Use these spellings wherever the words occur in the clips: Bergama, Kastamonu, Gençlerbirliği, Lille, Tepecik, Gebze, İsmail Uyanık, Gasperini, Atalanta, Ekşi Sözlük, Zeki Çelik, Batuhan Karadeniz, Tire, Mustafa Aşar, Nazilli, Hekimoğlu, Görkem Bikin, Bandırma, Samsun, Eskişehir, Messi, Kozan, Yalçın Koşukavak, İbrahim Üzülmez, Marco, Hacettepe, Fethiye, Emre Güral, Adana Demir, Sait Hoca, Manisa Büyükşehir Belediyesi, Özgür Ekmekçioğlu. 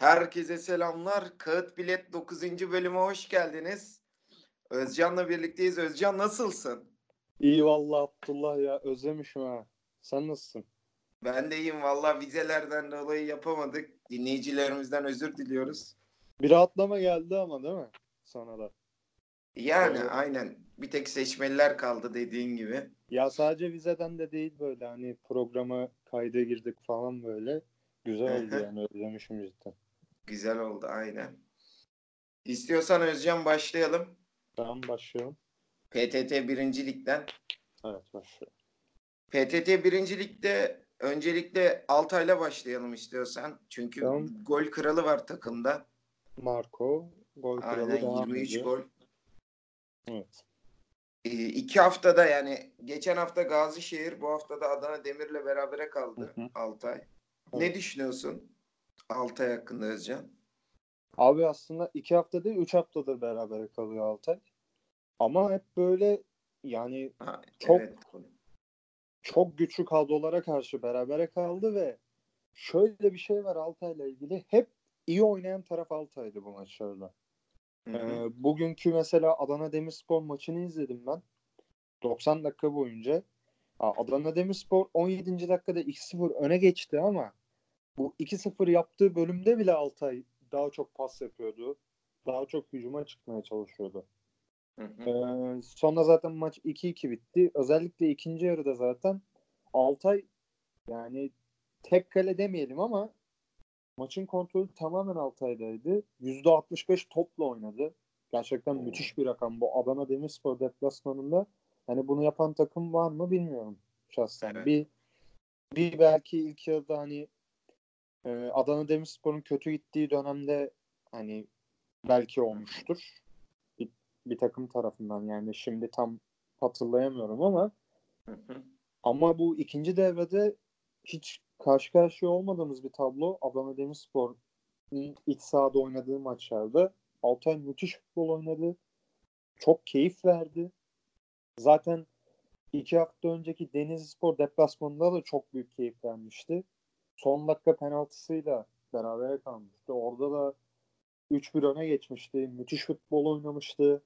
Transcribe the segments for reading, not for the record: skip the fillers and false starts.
Herkese selamlar. Kağıt Bilet 9. bölüme hoş geldiniz. Özcan'la birlikteyiz. Özcan, nasılsın? İyi vallahi Abdullah ya. Özlemişim ha. Sen nasılsın? Ben de iyiyim. Vallahi vizelerden dolayı yapamadık. Dinleyicilerimizden özür diliyoruz. Bir rahatlama geldi ama değil mi? Sana da. Yani evet. Aynen. Bir tek seçmeliler kaldı dediğin gibi. Ya sadece vizeden de değil, böyle hani programa kayda girdik falan böyle. Güzel oldu yani. Özlemişim cidden. Güzel oldu aynen. İstiyorsan Özcan başlayalım. Tamam, başlayalım. PTT 1. Lig'den. Evet, başlayalım. PTT 1. Lig'de öncelikle Altay'la başlayalım istiyorsan. Çünkü tamam, gol kralı var takımda. Marco gol kralı. Aynen, 23 gol. Evet. 2 haftada, yani geçen hafta Gazişehir, bu hafta da Adana Demir'le berabere kaldı Altay. Evet. Ne düşünüyorsun Altay hakkında Özcan? Abi aslında 2 hafta değil 3 haftadır berabere kalıyor Altay. Ama hep böyle yani çok güçlü kadrolara karşı berabere kaldı ve şöyle bir şey var Altay'la ilgili. Hep iyi oynayan taraf Altay'dı bu maçlarda. Bugünkü mesela Adana Demir Spor maçını izledim ben. 90 dakika boyunca. Adana Demirspor 17. dakikada 2-0 öne geçti ama bu 2-0 yaptığı bölümde bile Altay daha çok pas yapıyordu. Daha çok hücuma çıkmaya çalışıyordu. Sonra zaten maç 2-2 bitti. Özellikle ikinci yarıda zaten Altay, yani tek kale demeyelim ama maçın kontrolü tamamen Altay'daydı. %65 topla oynadı. Gerçekten müthiş bir rakam bu Adana Demirspor deplasmanında. Hani bunu yapan takım var mı bilmiyorum şahsen. Evet. Bir belki ilk yılda hani Adana Demirspor'un kötü gittiği dönemde hani belki olmuştur. Bir takım tarafından, yani şimdi tam hatırlayamıyorum ama ama bu ikinci devrede hiç karşı karşıya olmadığımız bir tablo. Adana Demirspor'un iç sahada oynadığı maçlarda Altay müthiş futbol oynadı. Çok keyif verdi. Zaten 2 hafta önceki Denizli Spor deplasmanında da çok büyük keyif vermişti. Son dakika penaltısıyla berabere kalmıştı. Orada da 3-1 öne geçmişti. Müthiş futbol oynamıştı.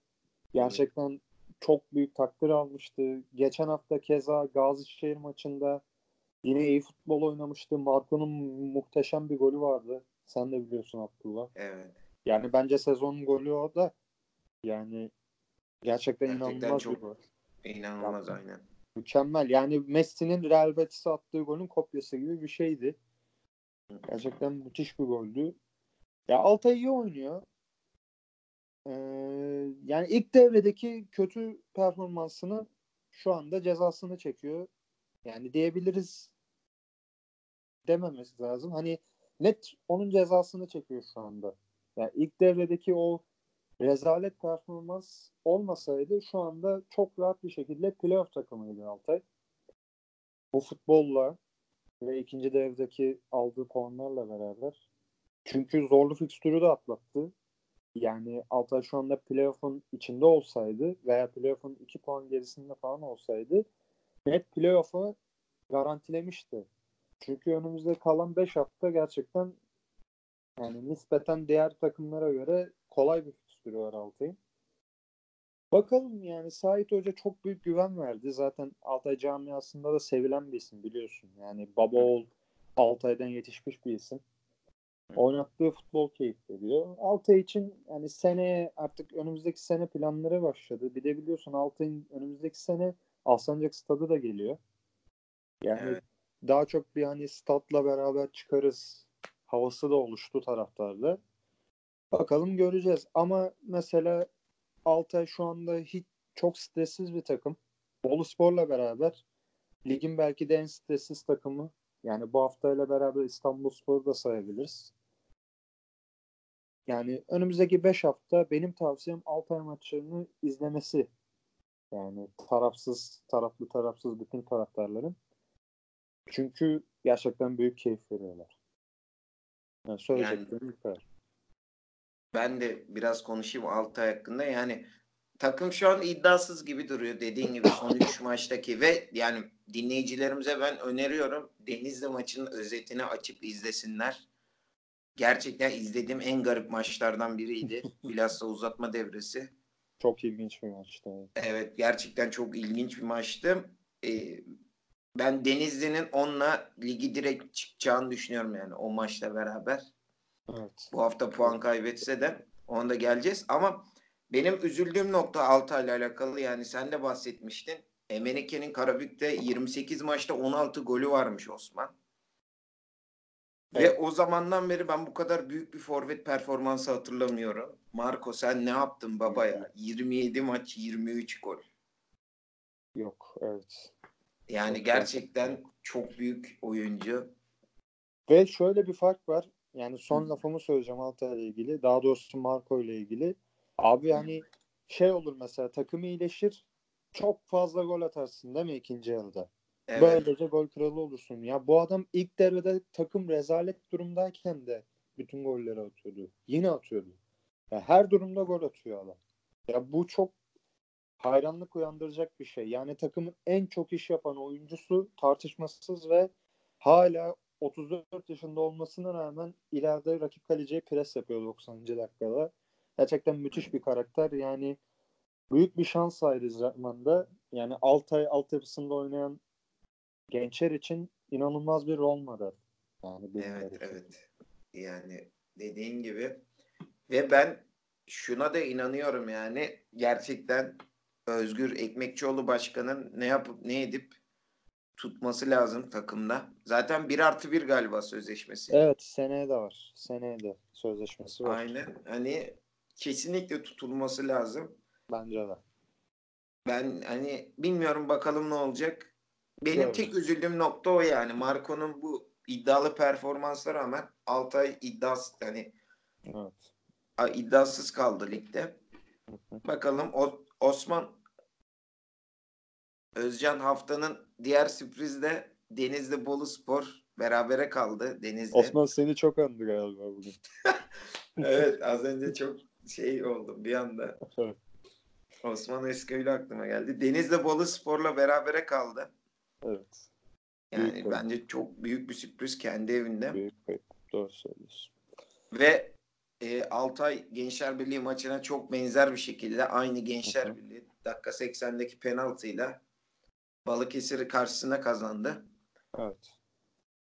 Gerçekten çok büyük takdir almıştı. Geçen hafta keza Gazişehir maçında yine iyi futbol oynamıştı. Marco'nun muhteşem bir golü vardı. Sen de biliyorsun Abdullah. Evet. Yani bence sezonun golü o da. Yani gerçekten inanılmaz bir gol. İnanılmaz yani, aynen. Mükemmel. Yani Messi'nin Real Betis'e attığı golün kopyası gibi bir şeydi. Gerçekten müthiş bir goldü. Ya Altay iyi oynuyor. Yani ilk devredeki kötü performansını şu anda cezasını çekiyor. Yani diyebiliriz, dememesi lazım. Hani net onun cezasını çekiyor şu anda. Yani ilk devredeki o rezalet performans olmasaydı şu anda çok rahat bir şekilde playoff takımıydı Altay. Bu futbolla ve ikinci devredeki aldığı puanlarla beraber. Çünkü zorlu fikstürü de atlattı. Yani Altay şu anda playoff'un içinde olsaydı veya playoff'un 2 puan gerisinde falan olsaydı net playoff'u garantilemişti. Çünkü önümüzde kalan 5 hafta gerçekten yani nispeten diğer takımlara göre kolay bir fikstürü var Altay'ın. Bakalım, yani Sait Hoca çok büyük güven verdi. Zaten Altay camiasında da sevilen bir isim biliyorsun. Yani baba oğul Altay'dan yetişmiş bir isim. Oynattığı futbol keyif veriyor. Altay için yani seneye, artık önümüzdeki sene planları başladı. Bir de biliyorsun Altay'ın önümüzdeki sene Alsancak stadı da geliyor. Yani daha çok bir hani statla beraber çıkarız havası da oluştu taraftarda. Bakalım, göreceğiz. Ama mesela Altay şu anda hiç çok stressiz bir takım. Bolu Spor'la beraber ligin belki de en stressiz takımı. Yani bu haftayla beraber İstanbul Spor'u da sayabiliriz. Yani önümüzdeki 5 hafta benim tavsiyem Altay maçlarını izlemesi. Yani tarafsız bütün taraftarların. Çünkü gerçekten büyük keyif veriyorlar. Yani söyleyeceklerim bu kadar. Ben de biraz konuşayım Altay hakkında. Yani takım şu an iddiasız gibi duruyor dediğin gibi son 3 maçtaki ve yani dinleyicilerimize ben öneriyorum Denizli maçının özetini açıp izlesinler. gerçekten izlediğim en garip maçlardan biriydi. Bilhassa uzatma devresi. Çok ilginç bir maçtı. Evet, gerçekten çok ilginç bir maçtı. Ben Denizli'nin onunla ligi direkt çıkacağını düşünüyorum yani o maçla beraber. Evet. Bu hafta puan kaybetse de ona da geleceğiz. Ama benim üzüldüğüm nokta Altay'la alakalı, yani sen de bahsetmiştin. Emenike'nin Karabük'te 28 maçta 16 golü varmış Osman. Evet. Ve o zamandan beri ben bu kadar büyük bir forvet performansı hatırlamıyorum. Marco, sen ne yaptın baba ya? 27 maç 23 gol. Yok, evet. Yani çok gerçekten güzel. Çok büyük oyuncu. Ve şöyle bir fark var. Yani son lafımı söyleyeceğim Altay'la ilgili. Daha doğrusu Marco ile ilgili. Abi hani şey olur mesela, takımı iyileşir. Çok fazla gol atarsın değil mi ikinci yarıda? Evet. Böylece gol kralı olursun. Ya bu adam ilk devrede takım rezalet durumdayken de bütün golleri atıyordu. Yine atıyordu. Ya her durumda gol atıyor adam. Ya bu çok hayranlık uyandıracak bir şey. Yani takımın en çok iş yapan oyuncusu tartışmasız ve hala 34 yaşında olmasına rağmen ileride rakip kaleciye pres yapıyor 90. dakikada. Gerçekten müthiş bir karakter. Yani büyük bir şans ayrı zamanda. Yani Altay altyapısında oynayan gençler için inanılmaz bir rol model. Yani evet, evet. Yani dediğin gibi. Ve ben şuna da inanıyorum yani. Gerçekten Özgür Ekmekçioğlu Başkan'ın ne yapıp ne edip tutması lazım takımda. Zaten 1+1 galiba sözleşmesi. Evet, seneye de var. Seneye de sözleşmesi var. Aynen. Hani kesinlikle tutulması lazım. Bence de. Ben hani bilmiyorum, bakalım ne olacak. Benim tek üzüldüğüm nokta o yani. Marco'nun bu iddialı performanslara rağmen Altay iddiasız, hani iddiasız kaldı ligde. Bakalım Osman, Özcan haftanın diğer sürprizi de Denizli Bolu Spor berabere kaldı Denizli. Osman seni çok andı galiba bugün. Evet, az önce çok şey oldum bir anda. Osman Esköy'le aklıma geldi. Denizli Bolu Spor'la berabere kaldı. Evet. Yani büyük bence oyun. Çok büyük bir sürpriz kendi evinde. Büyük bir, doğru söylüyorsun. Ve Altay Gençlerbirliği maçına çok benzer bir şekilde aynı Gençlerbirliği dakika 80'deki penaltıyla Balıkesir'i karşısına kazandı. Evet.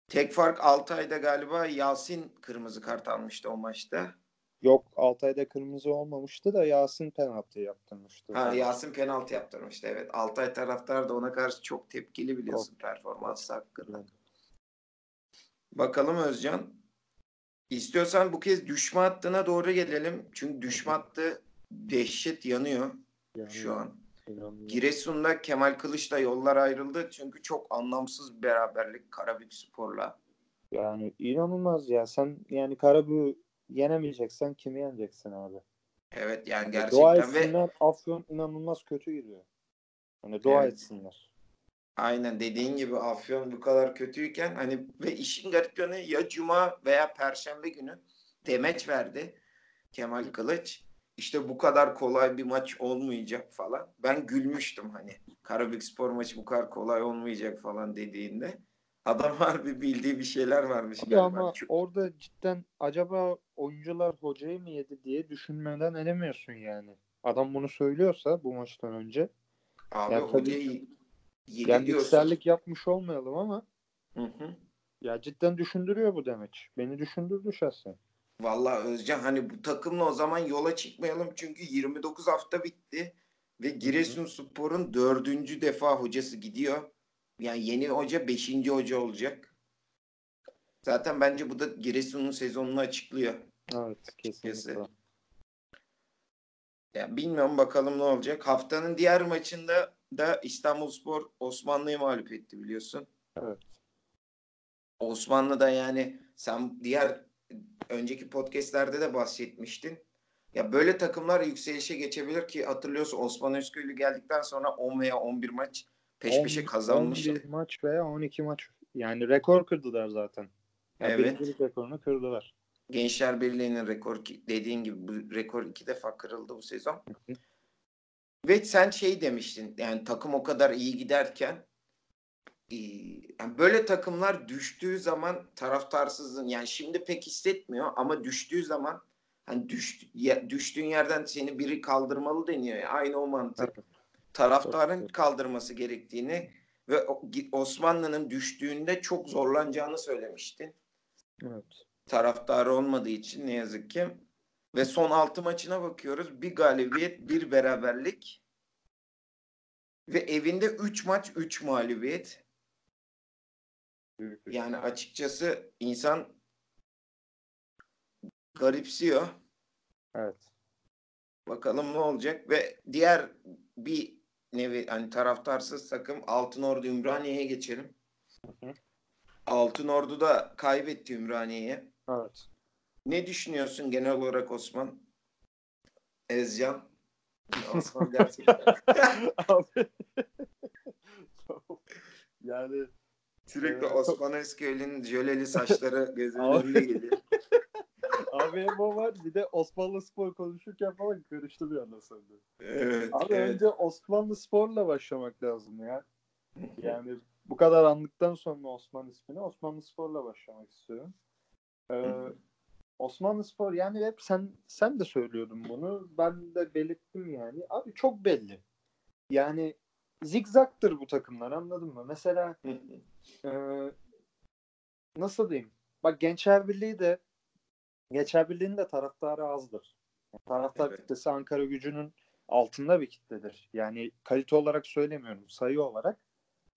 Tek fark Altay'da galiba Yasin kırmızı kart almıştı o maçta. Yok, Altay'da kırmızı olmamıştı da Yasin penaltı yaptırmıştı. Ha, Yasin penaltı yaptırmıştı, evet. Altay taraftarı da ona karşı çok tepkili, biliyorsun, performans hakkında. Bakalım Özcan. İstiyorsan bu kez düşme hattına doğru gelelim. Çünkü düşme hattı dehşet yanıyor şu an. Giresun'da Kemal Kılıç'la yollar ayrıldı. Çünkü çok anlamsız bir beraberlik Karabükspor'la. Yani inanılmaz ya. Sen yani Karabük yenemeyeceksen kimi yeneceksin abi? Evet yani gerçekten. Dua etsinler, ve Afyon inanılmaz kötü gidiyor. Yani dua etsinler. Aynen, dediğin gibi Afyon bu kadar kötüyken hani, ve işin garip yanı ya Cuma veya Perşembe günü demeç verdi Kemal Kılıç. İşte bu kadar kolay bir maç olmayacak falan. Ben gülmüştüm hani. Karabükspor maçı bu kadar kolay olmayacak falan dediğinde. Adam harbi bildiği bir şeyler varmış. Abi ama orada cidden acaba oyuncular hocayı mı yedi diye düşünmeden edemiyorsun yani. Adam bunu söylüyorsa bu maçtan önce. Abi yani hocayı yedi yani diyorsun. Yüksellik yapmış olmayalım ama ya cidden düşündürüyor bu demek. Beni düşündürdü şahsen. Vallahi Özcan hani bu takımla o zaman yola çıkmayalım çünkü 29 hafta bitti ve Giresunspor'un 4. defa hocası gidiyor. Yani yeni hoca 5. hoca olacak. Zaten bence bu da Giresun'un sezonunu açıklıyor. Evet, kesinlikle. Yani bilmiyorum, bakalım ne olacak. Haftanın diğer maçında da İstanbul Spor Osmanlı'yı mağlup etti biliyorsun. Evet. Osmanlı'da yani sen diğer önceki podcastlerde de bahsetmiştin. Ya böyle takımlar yükselişe geçebilir ki hatırlıyorsun Osman Özköylü geldikten sonra 10 veya 11 maç peş peşe kazanmıştı. 11 maç veya 12 maç. Yani rekor kırdılar zaten. Yani evet. Birinci rekorunu kırdılar. Gençlerbirliği'nin rekor, dediğin gibi bu rekor 2 defa kırıldı bu sezon. Ve sen şey demiştin yani takım o kadar iyi giderken yani böyle takımlar düştüğü zaman taraftarsızlığın, yani şimdi pek hissetmiyor ama düştüğü zaman hani düştüğün yerden seni biri kaldırmalı deniyor ya, aynı o mantık. Taraftarın kaldırması gerektiğini ve Osmanlı'nın düştüğünde çok zorlanacağını söylemiştin. Evet. Taraftarı olmadığı için ne yazık ki. Ve son 6 maçına bakıyoruz. Bir galibiyet, bir beraberlik. Ve evinde 3 maç, 3 mağlubiyet. Yani açıkçası insan garipsiyor. Evet. Bakalım ne olacak ve diğer bir nevi hani taraftarsız takım Altınordu Ümraniye'ye geçelim. Altınordu da kaybetti Ümraniye'ye. Evet. Ne düşünüyorsun genel olarak Osman? Özcan? Osman gerçekten. Abi. Yani sürekli Osman Özköylü'nün jöleli saçları gözümün önüne geliyor. Abi hem o var, bir de Osmanlı Spor konuşurken falan karıştı bir anda sende. Evet. Abi evet. Önce Osmanlı Spor'la başlamak lazım ya. Yani bu kadar andıktan sonra Osman ismini, Osmanlı Spor'la başlamak istiyorum. Osmanlı Spor yani hep sen de söylüyordun bunu. Ben de belirttim yani. Abi çok belli. Yani zigzaktır bu takımlar, anladın mı? Mesela nasıl diyeyim? Bak Gençlerbirliği'nin de taraftarı azdır. Taraftar kitlesi Ankara Gücü'nün altında bir kitledir. Yani kalite olarak söylemiyorum, sayı olarak.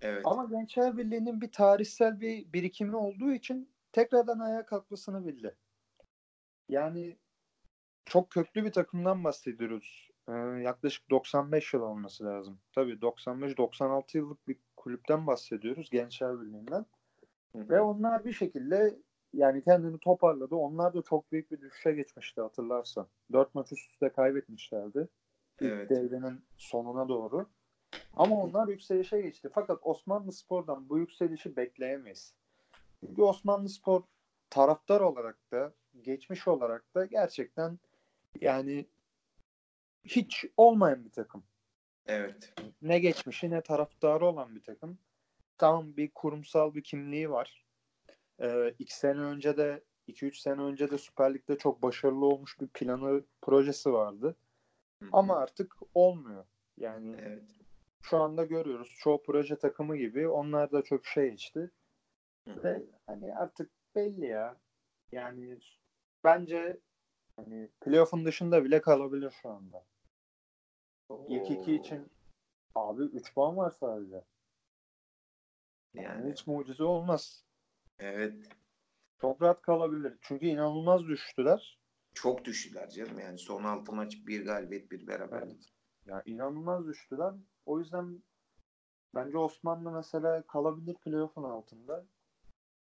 Evet. Ama Gençlerbirliği'nin bir tarihsel bir birikimi olduğu için tekrardan ayağa kalkmasını bildi. Yani çok köklü bir takımdan bahsediyoruz. Yaklaşık 95 yıl olması lazım. Tabii 95-96 yıllık bir kulüpten bahsediyoruz, Gençlerbirliği'nden. Ve onlar bir şekilde yani kendini toparladı. Onlar da çok büyük bir düşüşe geçmişti hatırlarsan. 4 maç üst üste kaybetmişlerdi. Evet. İlk devrenin sonuna doğru. Ama onlar yükselişe geçti. Fakat Osmanlı Spor'dan bu yükselişi bekleyemeyiz. Çünkü Osmanlı Spor taraftar olarak da, geçmiş olarak da gerçekten yani hiç olmayan bir takım. Evet. Ne geçmişi ne taraftarı olan bir takım. Tam bir kurumsal bir kimliği var. 2-3 sene önce de Süper Lig'de çok başarılı olmuş bir planı, projesi vardı. Ama artık olmuyor. Yani evet. Şu anda görüyoruz. Çoğu proje takımı gibi onlar da çok şey geçti. Ve hani artık belli ya. Yani bence hani playoff'un dışında bile kalabilir şu anda. İlk iki için abi 3 puan var sadece. Yani hiç mucize olmaz. Evet. Çok rahat kalabilir. Çünkü inanılmaz düştüler. Çok düştüler canım. Yani son 6 maç bir galibiyet bir beraberlik. Evet. Yani inanılmaz düştüler. O yüzden bence Osmanlı mesela kalabilir playoff'un altında.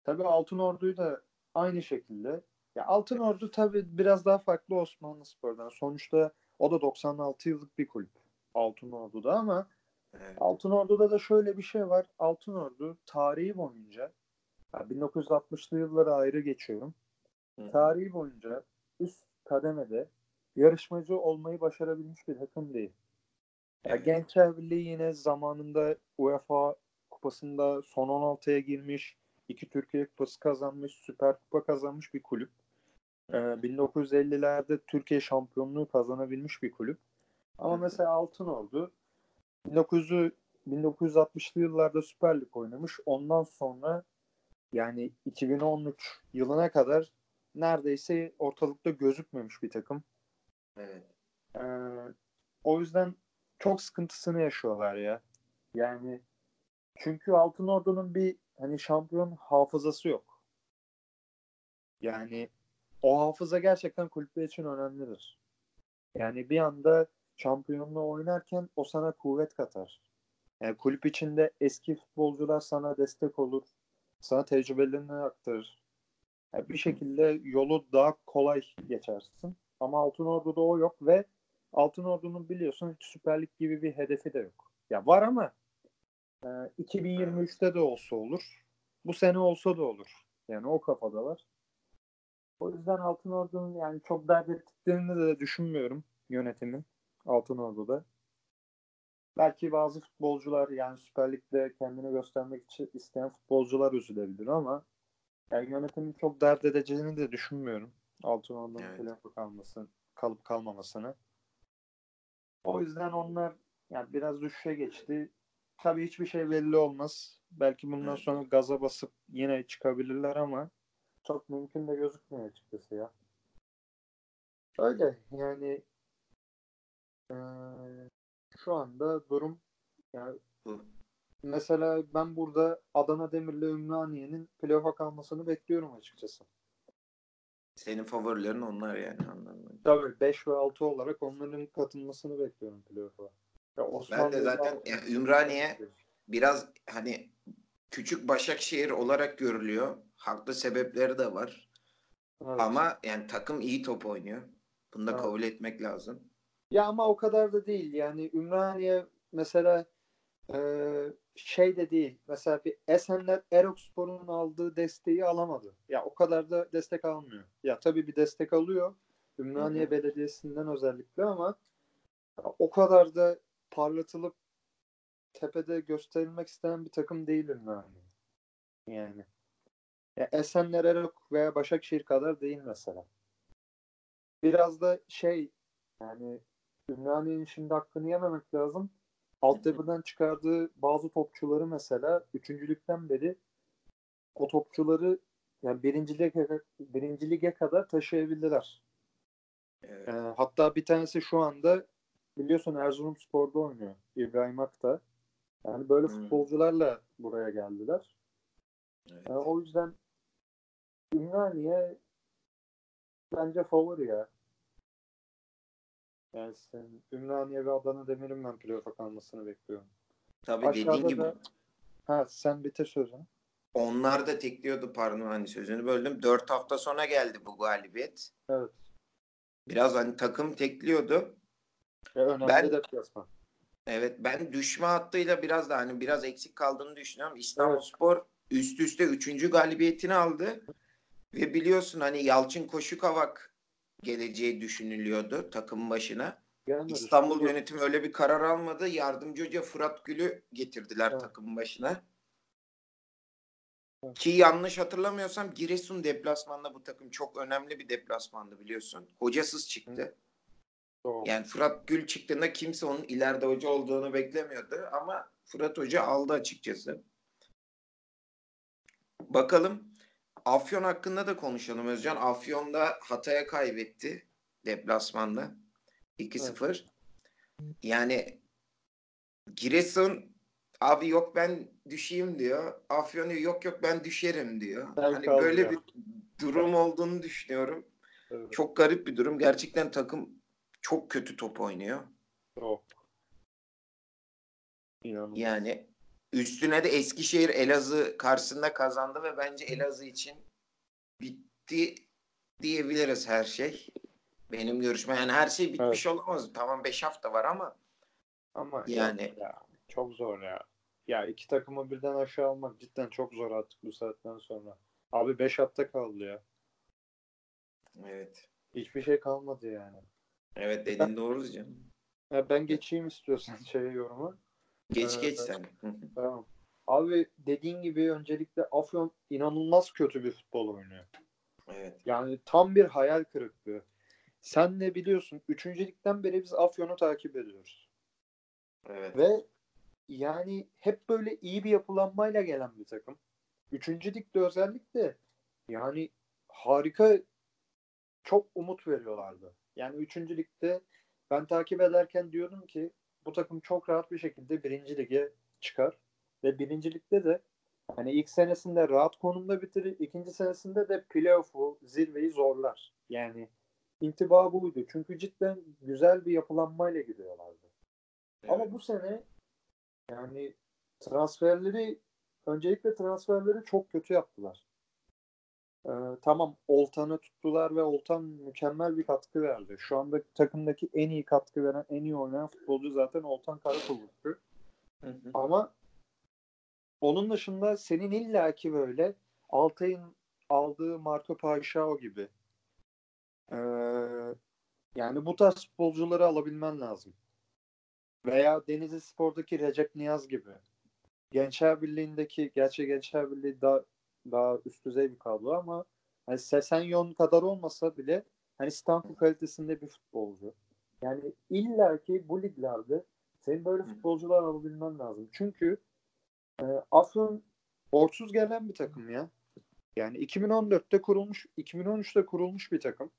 Tabii Altınordu'yu da aynı şekilde. Ya Altınordu tabii biraz daha farklı Osmanlı Spor'dan. Sonuçta o da 96 yıllık bir kulüp. Altınordu'da ama evet. Altınordu'da da şöyle bir şey var. Altınordu tarihi boyunca 1960'lı yıllara ayrı geçiyorum. Tarihi boyunca üst kademede yarışmacı olmayı başarabilmiş bir takım değil. Evet. Gençlerbirliği yine zamanında UEFA Kupası'nda son 16'ya girmiş, 2 Türkiye Kupası kazanmış, Süper Kupa kazanmış bir kulüp. 1950'lerde Türkiye şampiyonluğu kazanabilmiş bir kulüp. Ama mesela Altınordu 1960'lı yıllarda Süper Lig oynamış. Ondan sonra yani 2013 yılına kadar neredeyse ortalıkta gözükmemiş bir takım. Evet. O yüzden çok sıkıntısını yaşıyorlar ya. Yani çünkü Altınordu'nun bir hani şampiyon hafızası yok. Yani o hafıza gerçekten kulüpler için önemlidir. Yani bir anda şampiyonluğu oynarken o sana kuvvet katar. Yani kulüp içinde eski futbolcular sana destek olur. Sana tecrübelerini aktarır. Yani bir şekilde yolu daha kolay geçersin. Ama Altınordu'da o yok ve Altınordu'nun biliyorsun Süper Lig gibi bir hedefi de yok. Ya var ama 2023'te de olsa olur. Bu sene olsa da olur. Yani o kafadalar. O yüzden Altınordu'nun yani çok dert ettiklerini de düşünmüyorum yönetimin Altınordu'da. Belki bazı futbolcular, yani Süper Lig'de kendini göstermek için isteyen futbolcular üzülebilir ama yani yönetimin çok dert edeceğini de düşünmüyorum. Altınordu'nun kalıp kalmamasını. O yüzden onlar yani biraz düşüşe geçti. Tabii hiçbir şey belli olmaz. Belki bundan sonra gaza basıp yine çıkabilirler ama çok mümkün de gözükmüyor açıkçası ya. Öyle yani şu anda durum yani mesela ben burada Adana Demir'le Ümraniye'nin playoff'a kalmasını bekliyorum açıkçası. Senin favorilerin onlar yani anlamında. Tabii 5 ve 6 olarak onların katılmasını bekliyorum playoff'a. Ben de zaten yani Ümraniye biraz hani küçük Başakşehir olarak görülüyor. Haklı sebepleri de var. Evet. Ama yani takım iyi top oynuyor. Bunu da kabul etmek lazım. Ya ama o kadar da değil. Yani Ümraniye mesela şey de değil. Mesela bir Esenler Erokspor'un aldığı desteği alamadı. Ya o kadar da destek almıyor. Ya tabii bir destek alıyor. Ümraniye Belediyesi'nden özellikle ama o kadar da parlatılıp tepede gösterilmek istenen bir takım değil Ümraniye. Yani. Ya Esenler Erok veya Başakşehir kadar değil mesela. Biraz da şey yani Ümraniye'nin şimdi hakkını yememek lazım. Altyapıdan çıkardığı bazı topçuları mesela 3.lükten beri o topçuları yani 1. lige kadar taşıyabildiler. Evet. Hatta bir tanesi şu anda biliyorsun Erzurumspor'da oynuyor. İbrahim Ak'ta. Yani böyle futbolcularla buraya geldiler. Evet. Yani o yüzden Ümraniye bence favori ya. Yani Ümraniye ve Adana Demir'in ben playoff'a kalmasını bekliyorum. Tabii aşağıda dediğin gibi. Da... Ha sen bitir sözünü. Onlar da tekliyordu pardon hani sözünü böldüm. 4 hafta sonra geldi bu galibiyet. Evet. Biraz hani takım tekliyordu. Önemli de piyasma. Evet ben düşme hattıyla biraz da hani biraz eksik kaldığını düşünüyorum. İstanbul Spor üst üste 3. galibiyetini aldı. Ve biliyorsun hani Yalçın Koşukavak geleceği düşünülüyordu takım başına. Gelmedi. İstanbul yönetimi öyle bir karar almadı. Yardımcı hoca Fırat Gül'ü getirdiler takım başına. Ki yanlış hatırlamıyorsam Giresun deplasmanında bu takım çok önemli bir deplasmandı biliyorsun. Hocasız çıktı. Doğru. Yani Fırat Gül çıktığında kimse onun ileride hoca olduğunu beklemiyordu ama Fırat Hoca aldı açıkçası. Bakalım Afyon hakkında da konuşalım Özcan. Afyon'da Hatay'a kaybetti deplasmanda 2-0. Evet. Yani Giresun abi yok ben düşeyim diyor. Afyon'u yok ben düşerim diyor. Ben hani böyle bir durum olduğunu düşünüyorum. Evet. Çok garip bir durum. Gerçekten takım çok kötü top oynuyor. Çok. İnanılmaz. Yani üstüne de Eskişehir Elazığ karşısında kazandı ve bence Elazığ için bitti diyebiliriz her şey. Benim görüşme yani her şey bitmiş olamaz. Tamam 5 hafta var ama yani ya, çok zor ya. Ya iki takımı birden aşağı almak cidden çok zor artık bu saatten sonra. Abi 5 hafta kaldı ya. Evet. Hiçbir şey kalmadı yani. Evet dedin doğru canım. Ben geçeyim istiyorsan yorumu. Geç sen. Tamam. Abi dediğin gibi öncelikle Afyon inanılmaz kötü bir futbol oynuyor. Evet. Yani tam bir hayal kırıklığı. Sen de biliyorsun 3. ligden beri biz Afyon'u takip ediyoruz. Evet. Ve yani hep böyle iyi bir yapılanmayla gelen bir takım. 3. ligde özellikle yani harika çok umut veriyorlardı. Yani 3. ligde ben takip ederken diyordum ki bu takım çok rahat bir şekilde 1. lige çıkar ve 1. ligde de hani ilk senesinde rahat konumda bitirir, ikinci senesinde de playoff'u, zirveyi zorlar. Yani intiba buydu. Çünkü cidden güzel bir yapılanmayla gidiyorlardı. Evet. Ama bu sene yani öncelikle transferleri çok kötü yaptılar. Tamam Oltan'ı tuttular ve Oltan mükemmel bir katkı verdi. Şu anda takımdaki en iyi katkı veren, en iyi oynayan futbolcu zaten Oltan Karakuluk'tu. Ama onun dışında senin illaki böyle Altay'ın aldığı Marco Paşao gibi yani bu tarz futbolcuları alabilmen lazım. Veya Denizli Spor'daki Recep Niyaz gibi. Gençlerbirliği'ndeki, gerçi Gençlerbirliği daha üst düzey bir kadro ama hani Sessegnon kadar olmasa bile hani İstanbul kalitesinde bir futbolcu. Yani illaki bu liglerde senin böyle futbolcular alabilmen lazım. Çünkü Afyon borçsuz gelen bir takım ya. Yani 2014'te kurulmuş, 2013'te kurulmuş bir takım.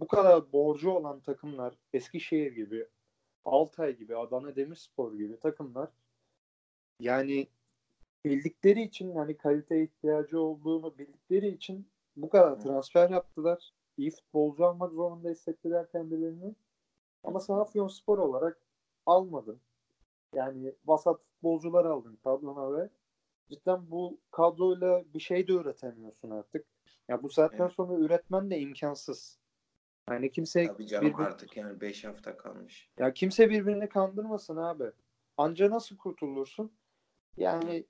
Bu kadar borcu olan takımlar, Eskişehir gibi, Altay gibi, Adana Demir Spor gibi takımlar yani bildikleri için, hani kaliteye ihtiyacı olduğunu bildikleri için bu kadar transfer yaptılar. İyi futbolcu almak zorunda hissettiler kendilerini. Ama sen Afyonspor olarak almadın. Yani vasat futbolcular aldın tablona ve cidden bu kadroyla bir şey de üretemiyorsun artık. Ya bu saatten sonra üretmen de imkansız. Yani kimse... Tabii canım artık yani 5 hafta kalmış. Ya kimse birbirini kandırmasın abi. Anca nasıl kurtulursun? Yani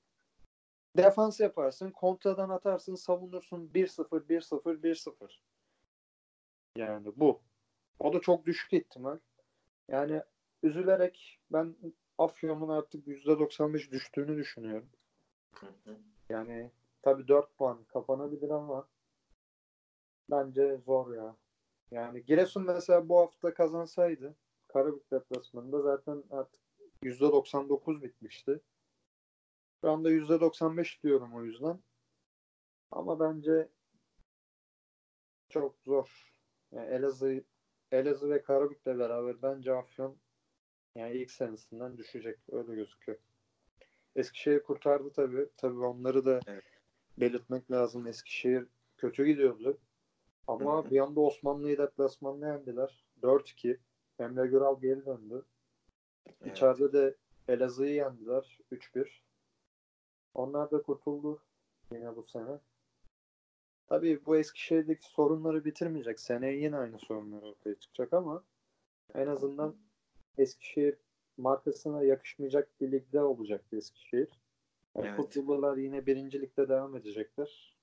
defans yaparsın, kontradan atarsın, savunursun 1-0, 1-0, 1-0. Yani bu. O da çok düşük ihtimal. Yani üzülerek ben Afyon'un artık %95 düştüğünü düşünüyorum. Yani tabii 4 puan kapanabilir ama bence zor ya. Yani Giresun mesela bu hafta kazansaydı Karabük deplasmanında zaten artık %99 bitmişti. Şu anda %95 diyorum o yüzden. Ama bence çok zor. Yani Elazığ ve Karabük'le beraber bence Afyon yani ilk senesinden düşecek. Öyle gözüküyor. Eskişehir kurtardı tabii. Tabii onları da belirtmek lazım. Eskişehir kötü gidiyordu. Ama bir anda Osmanlı'yı deplasmanda yendiler. 4-2. Emre Güral geri döndü. Evet. İçeride de Elazığ'ı yendiler. 3-1. Onlar da kurtuldu yine bu sene. Tabii bu Eskişehir'deki sorunları bitirmeyecek. Seneye yine aynı sorunlar ortaya çıkacak ama en azından Eskişehir markasına yakışmayacak bir ligde olacak Eskişehir. Evet. Futbolcular yine birincilikte devam edecekler.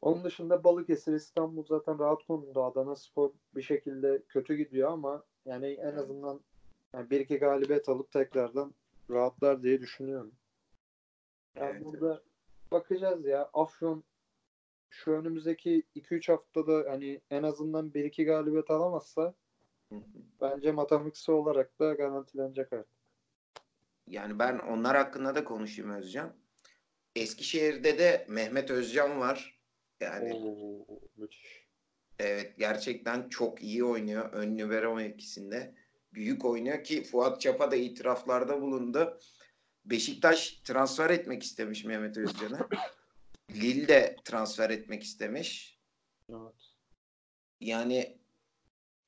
Onun dışında Balıkesir, İstanbul zaten rahat konumda. Adana Spor bir şekilde kötü gidiyor ama yani en azından yani 1-2 galibiyet alıp tekrardan rahatlar diye düşünüyorum. Yani burada bakacağız ya. Afyon şu önümüzdeki 2-3 haftada hani en azından 1-2 galibiyet alamazsa bence matematiksel olarak da garantilenecek artık. Yani ben onlar hakkında da konuşayım Özcan. Eskişehir'de de Mehmet Özcan var. Yani evet gerçekten çok iyi oynuyor. Ön libero mevkisinde büyük oynuyor ki Fuat Çapa da itiraflarda bulundu. Beşiktaş transfer etmek istemiş Mehmet Özcan'ı. Lille de transfer etmek istemiş. Evet. Yani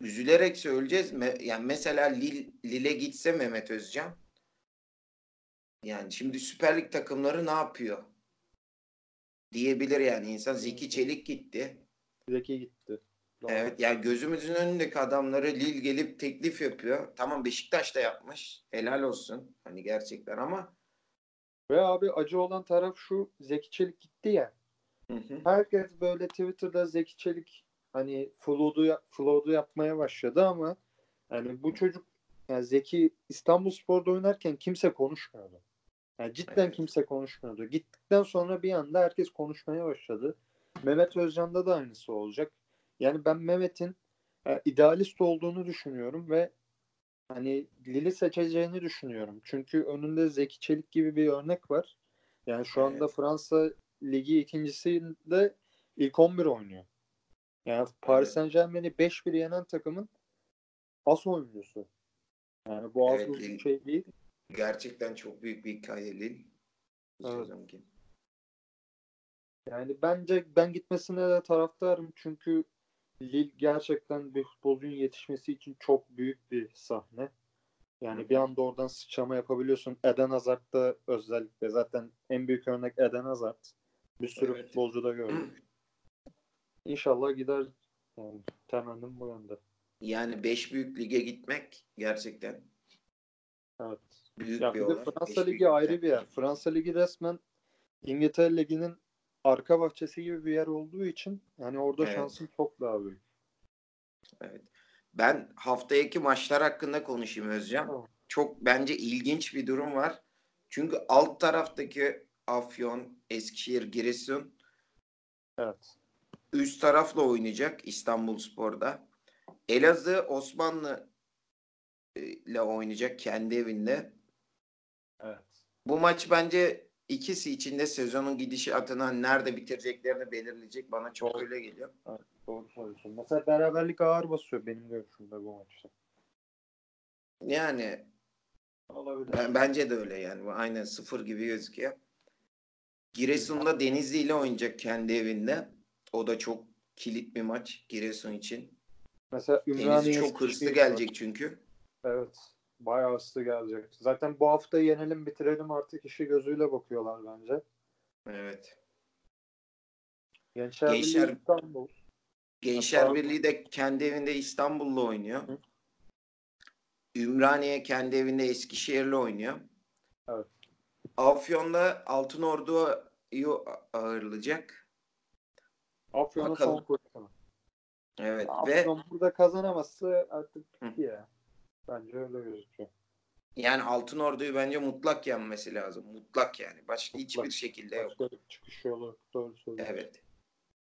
üzülerek söyleyeceğiz. Yani mesela Lille'e gitse Mehmet Özcan. Yani şimdi Süper Lig takımları ne yapıyor? Diyebilir yani insan. Zeki Çelik gitti. Zeki gitti. Doğru. Evet yani gözümüzün önündeki adamları Lille gelip teklif yapıyor. Tamam Beşiktaş da yapmış. Helal olsun. Hani gerçekten ama. Ve abi acı olan taraf şu. Zeki Çelik gitti ya. Herkes böyle Twitter'da Zeki Çelik hani flood'u yapmaya başladı ama yani bu çocuk yani Zeki İstanbul Spor'da oynarken kimse konuşmuyordu. Yani cidden kimse konuşmuyordu. Gittikten sonra bir anda herkes konuşmaya başladı. Mehmet Özcan'da da aynısı olacak. Yani ben Mehmet'in idealist olduğunu düşünüyorum ve hani Lille'i seçeceğini düşünüyorum. Çünkü önünde Zeki Çelik gibi bir örnek var. Yani şu anda Fransa Ligi ikincisinde ilk 11 oynuyor. Yani Paris Saint-Germain'i 5-1 yenen takımın as oyuncusu. Yani bu az bir şey değil. Gerçekten çok büyük bir hikaye Lille. Evet. Yani bence ben gitmesine de taraftarım. Çünkü Lille gerçekten bir futbolcunun yetişmesi için çok büyük bir sahne. Yani bir anda oradan sıçrama yapabiliyorsun. Eden Hazard'da özellikle zaten en büyük örnek Eden Hazard. Bir sürü futbolcu da gördük. İnşallah gider. Yani temennim bu yönde. Yani 5 büyük lige gitmek gerçekten büyük bir olay. Fransa Ligi ayrı bir yer. Fransa Ligi resmen İngiltere Ligi'nin arka bahçesi gibi bir yer olduğu için yani orada şansın çok daha büyük. Evet. Ben haftaki maçlar hakkında konuşayım Özcan. Çok bence ilginç bir durum var. Çünkü alt taraftaki Afyon, Eskişehir, Giresun, evet, üst tarafla oynayacak İstanbul Spor'da. Elazığ, Osmanlı ile oynayacak kendi evinde. Evet. Bu maç bence ikisi içinde sezonun gidişatına, nerede bitireceklerini belirleyecek. Bana çok öyle geliyor. Evet, doğru söylüyorsun. Mesela beraberlik ağır basıyor benim görüşümde bu maçta. Yani olabilir. Bence de öyle yani. Aynen sıfır gibi gözüküyor. Giresun'da Denizli ile oynayacak kendi evinde. O da çok kilit bir maç Giresun için. Mesela Denizli çok hırslı gelecek çünkü. Evet. Bayağı hırslı gelecek. Zaten bu hafta yenelim bitirelim artık işi gözüyle bakıyorlar bence. Evet. Gençlerbirliği İstanbul. Gençlerbirliği de kendi evinde İstanbul'la oynuyor. Hı. Ümraniye kendi evinde Eskişehir'le oynuyor. Evet. Afyon'da Altınordu'yu ağırlayacak. Afyon'un son koşusu. Evet. Afyon ve burada kazanamazsa artık ya. Bence öyle gözüküyor. Yani Altınordu'yu bence mutlak yenmesi lazım. Mutlak yani. Başka mutlak, hiçbir şekilde yok. Başka çıkış yolu. Doğru söylüyorsun. Evet.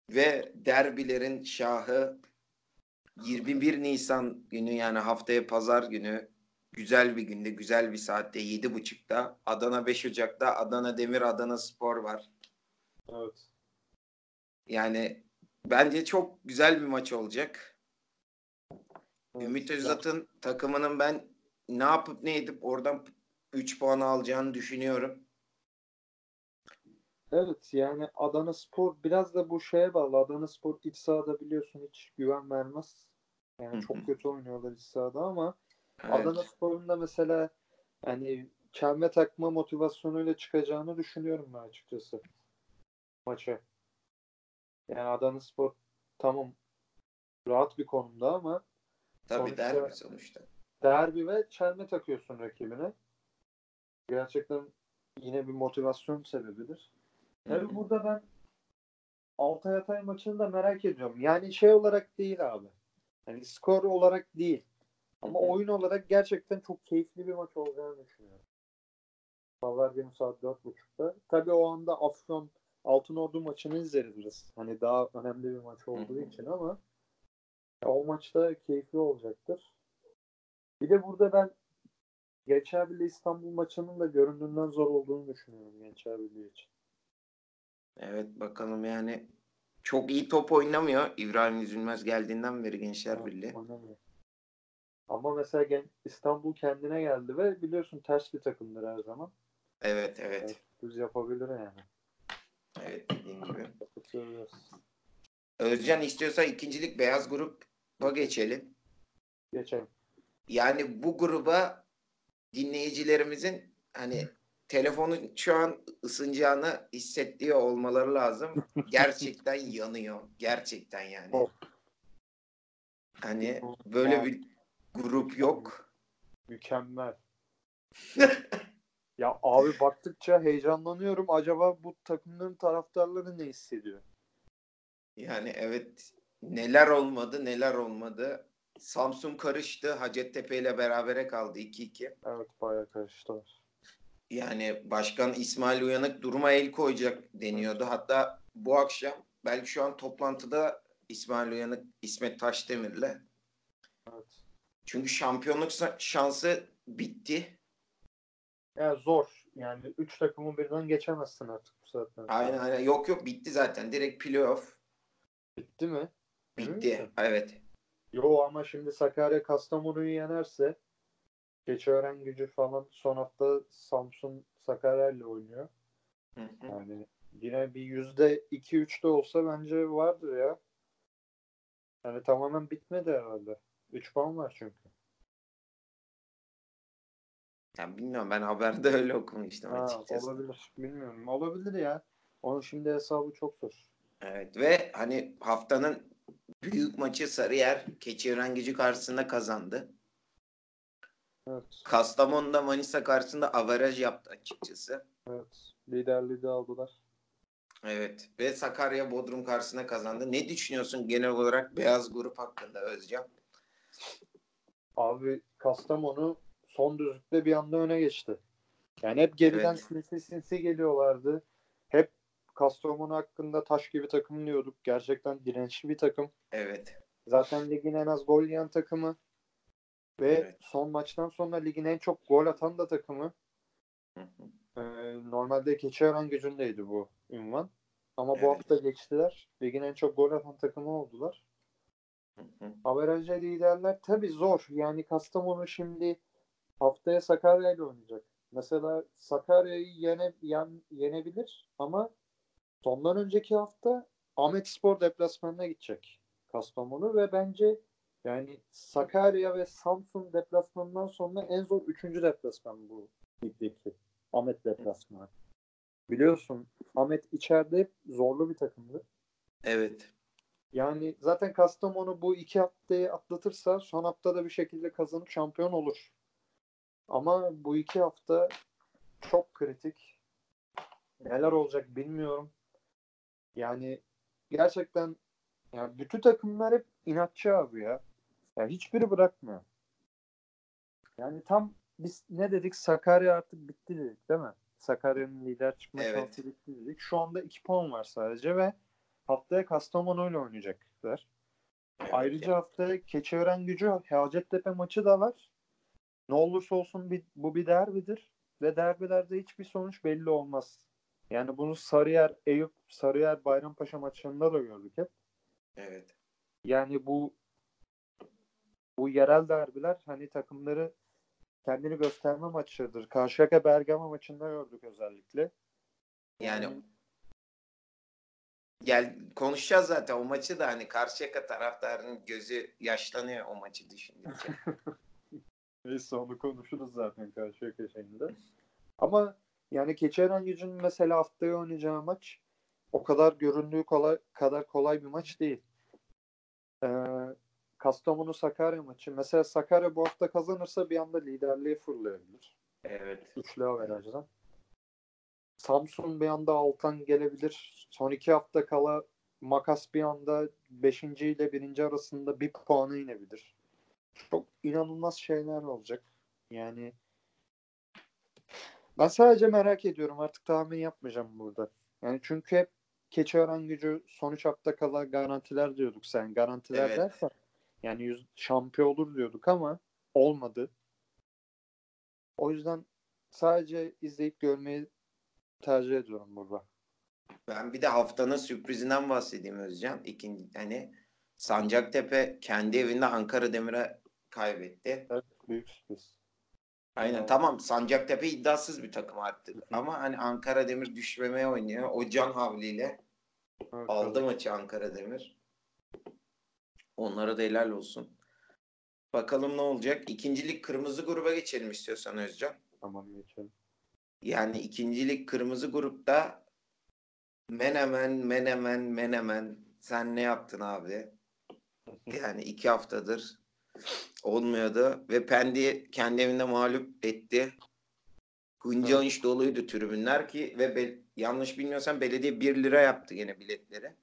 Ve derbilerin şahı 21 Nisan günü, yani haftaya pazar günü, güzel bir günde, güzel bir saatte 7.30'da Adana 5 Ocak'ta Adana Demir, Adana Spor var. Evet. Yani bence çok güzel bir maç olacak. Evet. Ümit Özat'ın takımının ben ne yapıp ne edip oradan 3 puan alacağını düşünüyorum. Evet, yani Adana Spor biraz da bu şeye bağlı. Adana Spor iç sahada biliyorsun hiç güven vermez. Yani Hı-hı. çok kötü oynuyorlar iç sahada ama evet. Adana Spor'un da mesela yani çelme takma motivasyonuyla çıkacağını düşünüyorum ben açıkçası maça. Yani Adana Spor tamam rahat bir konumda ama tabii derbi sonuçta. Derbi ve çelme takıyorsun rakibine. Gerçekten yine bir motivasyon sebebidir. Tabii burada ben Altay maçını da merak ediyorum. Yani şey olarak değil abi. Yani skor olarak değil. Ama oyun olarak gerçekten çok keyifli bir maç olacağını düşünüyorum. Pazar günü saat 4.30'da. Tabii o anda Afyon Altınordu maçını izleriz biraz. Hani daha önemli bir maç olduğu için ama o maçta keyifli olacaktır. Bir de burada ben Gençlerbirliği İstanbul maçının da göründüğünden zor olduğunu düşünüyorum Gençlerbirliği için. Evet bakalım yani. Çok iyi top oynamıyor İbrahim Üzülmez geldiğinden beri Gençlerbirliği. Evet, ama mesela İstanbul kendine geldi ve biliyorsun ters bir takımdır her zaman. Evet evet. Düz yapabilir yani. Evet dediğin gibi. Özcan istiyorsa ikincilik beyaz gruba geçelim. Geçelim. Yani bu gruba dinleyicilerimizin hani telefonun şu an ısınacağını hissettiği olmaları lazım. Gerçekten yanıyor. Gerçekten yani. Oh. Hani böyle oh. bir grup yok. Mükemmel. Ya abi baktıkça heyecanlanıyorum. Acaba bu takımların taraftarları ne hissediyor? Yani evet. Neler olmadı neler olmadı. Samsun karıştı. Hacettepe ile berabere kaldı 2-2. Evet bayağı karıştılar. Yani Başkan İsmail Uyanık duruma el koyacak deniyordu. Hatta bu akşam belki şu an toplantıda İsmail Uyanık İsmet Taşdemir'le. Evet. Çünkü şampiyonluk şansı bitti. Ya zor. Yani 3 takımın birden geçemezsin artık bu saatten. Aynen. Yok bitti zaten. Direkt playoff. Bitti mi? Bitti. Evet. Yo ama şimdi Sakarya Kastamonu'yu yenerse Keçören Gücü falan son hafta Samsun Sakarya'yla oynuyor. Hı. Yani yine bir %2-3 de olsa bence vardır ya. Yani tamamen bitmedi herhalde. 3 puan var çünkü. Ya bilmiyorum ben haberde öyle okumuştum açıkçası. Olabilir. Bilmiyorum. Olabilir ya. Onun şimdi hesabı çok zor. Evet ve hani haftanın büyük maçı Sarıyer Keçören Gücü karşısında kazandı. Evet. Kastamonu'da Manisa karşısında averaj yaptı açıkçası. Evet. Liderliği de aldılar. Evet. Ve Sakarya Bodrum karşısında kazandı. Ne düşünüyorsun genel olarak beyaz grup hakkında Özcan? Abi Kastamonu son düzlükte bir anda öne geçti. Yani hep geriden sinsi geliyorlardı. Hep Kastamonu hakkında taş gibi takım diyorduk. Gerçekten dirençli bir takım. Evet. Zaten ligin en az gol yiyen takımı. Ve son maçtan sonra ligin en çok gol atan da takımı. Normalde Keçören Gücü'ndeydi bu ünvan. Ama bu hafta geçtiler. Ligin en çok gol atan takımı oldular. Averajda liderler. Tabii zor. Yani Kastamonu şimdi haftaya Sakarya ile oynayacak. Mesela Sakarya'yı yenebilir ama sondan önceki hafta Ahmetspor deplasmanına gidecek Kastamonu ve bence yani Sakarya ve Samsun deplasmanından sonra en zor 3. deplasman bu ligdeki Ahmet deplasmanı. Biliyorsun Ahmet içeride hep zorlu bir takımdı. Evet. Yani zaten Kastamonu bu 2 haftayı atlatırsa son haftada bir şekilde kazanıp şampiyon olur. Ama bu 2 hafta çok kritik. Neler olacak bilmiyorum. Yani gerçekten yani bütün takımlar hep inatçı abi ya. Yani hiçbiri bırakmıyor. Yani tam biz ne dedik? Sakarya artık bitti dedik değil mi? Sakarya'nın lider çıkma şansı bitti dedik. Şu anda 2 puan var sadece ve haftaya Kastamonu'yla oynayacaklar. Evet. Ayrıca haftaya Keçiören Gücü Hacettepe maçı da var. Ne olursa olsun bu bir derbidir ve derbilerde hiçbir sonuç belli olmaz. Yani bunu Sarıyer Bayrampaşa maçlarında da gördük hep. Evet. Yani bu yerel derbiler hani takımları kendini gösterme maçıdır. Karşıyaka Bergama maçında gördük özellikle. Yani gel konuşacağız zaten o maçı da hani Karşıyaka taraftarının gözü yaşlanıyor o maçı düşündükçe. Neyse onu konuşuruz zaten Karşıyaka şeyinde. Ama yani Keçiören Gücü'nün mesela haftaya oynayacağı maç o kadar göründüğü kadar kolay bir maç değil. Kastamonu Sakarya maçı. Mesela Sakarya bu hafta kazanırsa bir anda liderliğe fırlayabilir. Evet. Üçlü averajdan. Samsun bir anda alttan gelebilir. Son 2 hafta kala makas bir anda 5. ile 1. arasında bir puana inebilir. Çok inanılmaz şeyler olacak. Yani ben sadece merak ediyorum. Artık tahmin yapmayacağım burada. Yani çünkü hep Keçiören Gücü son 3 hafta kala garantiler diyorduk sen. Garantiler dersen yani şampiyon olur diyorduk ama olmadı. O yüzden sadece izleyip görmeyi tercih ediyorum burada. Ben bir de haftanın sürprizinden bahsedeyim Özcan. İkinci hani Sancaktepe kendi evinde Ankara Demir'e kaybetti. Evet, büyük sürpriz. Aynen tamam Sancaktepe iddiasız bir takım artık. Ama hani Ankara Demir düşmemeye oynuyor. O can havliyle aldı maçı Ankara Demir. Onlara da helal olsun. Bakalım ne olacak. İkincilik kırmızı gruba geçelim istiyorsan Özcan. Tamam geçelim. Yani ikincilik kırmızı grupta Menemen. Sen ne yaptın abi? Yani 2 haftadır olmuyordu. Ve Pendik'i kendi evinde mağlup etti. Hınca hınç doluydu tribünler ki ve yanlış bilmiyorsam belediye 1 lira yaptı gene biletlere.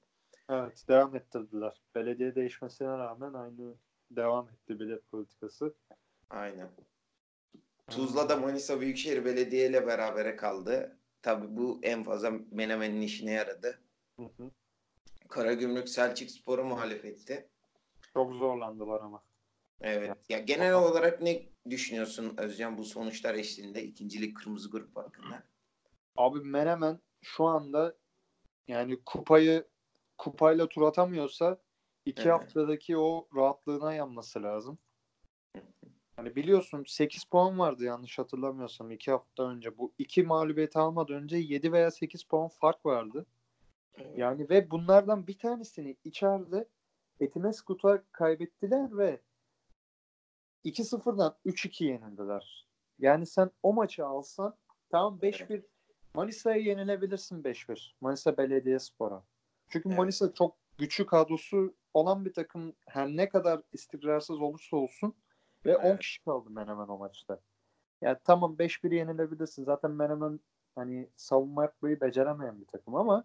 Evet devam ettirdiler. Belediye değişmesine rağmen aynı devam etti bilet politikası. Aynen. Tuzla'da Manisa Büyükşehir Belediyesi ile berabere kaldı. Tabii bu en fazla Menemen'in işine yaradı. Karagümrük Selçukspor'u muhalif etti. Çok zorlandılar ama. Evet. Ya genel olarak ne düşünüyorsun Özcan bu sonuçlar eşliğinde ikincilik kırmızı grup hakkında? Abi Menemen şu anda yani kupayla tur atamıyorsa 2 haftadaki o rahatlığına yanması lazım. Hani biliyorsun 8 puan vardı yanlış hatırlamıyorsam 2 hafta önce. Bu 2 mağlubiyeti almadan önce 7 veya 8 puan fark vardı. Yani ve bunlardan bir tanesini içeride Etimesgut'a kaybettiler ve 2-0'dan 3-2 yenildiler. Yani sen o maçı alsan tamam 5-1 Manisa'ya yenilebilirsin 5-1. Manisa Belediyespor'a. Çünkü Manisa çok güçlü kadrosu olan bir takım her ne kadar istikrarsız olursa olsun ve 10 kişi kaldı Menemen o maçta. Yani tamam 5-1 yenilebilirsin. Zaten Menemen hani savunma yapmayı beceremeyen bir takım ama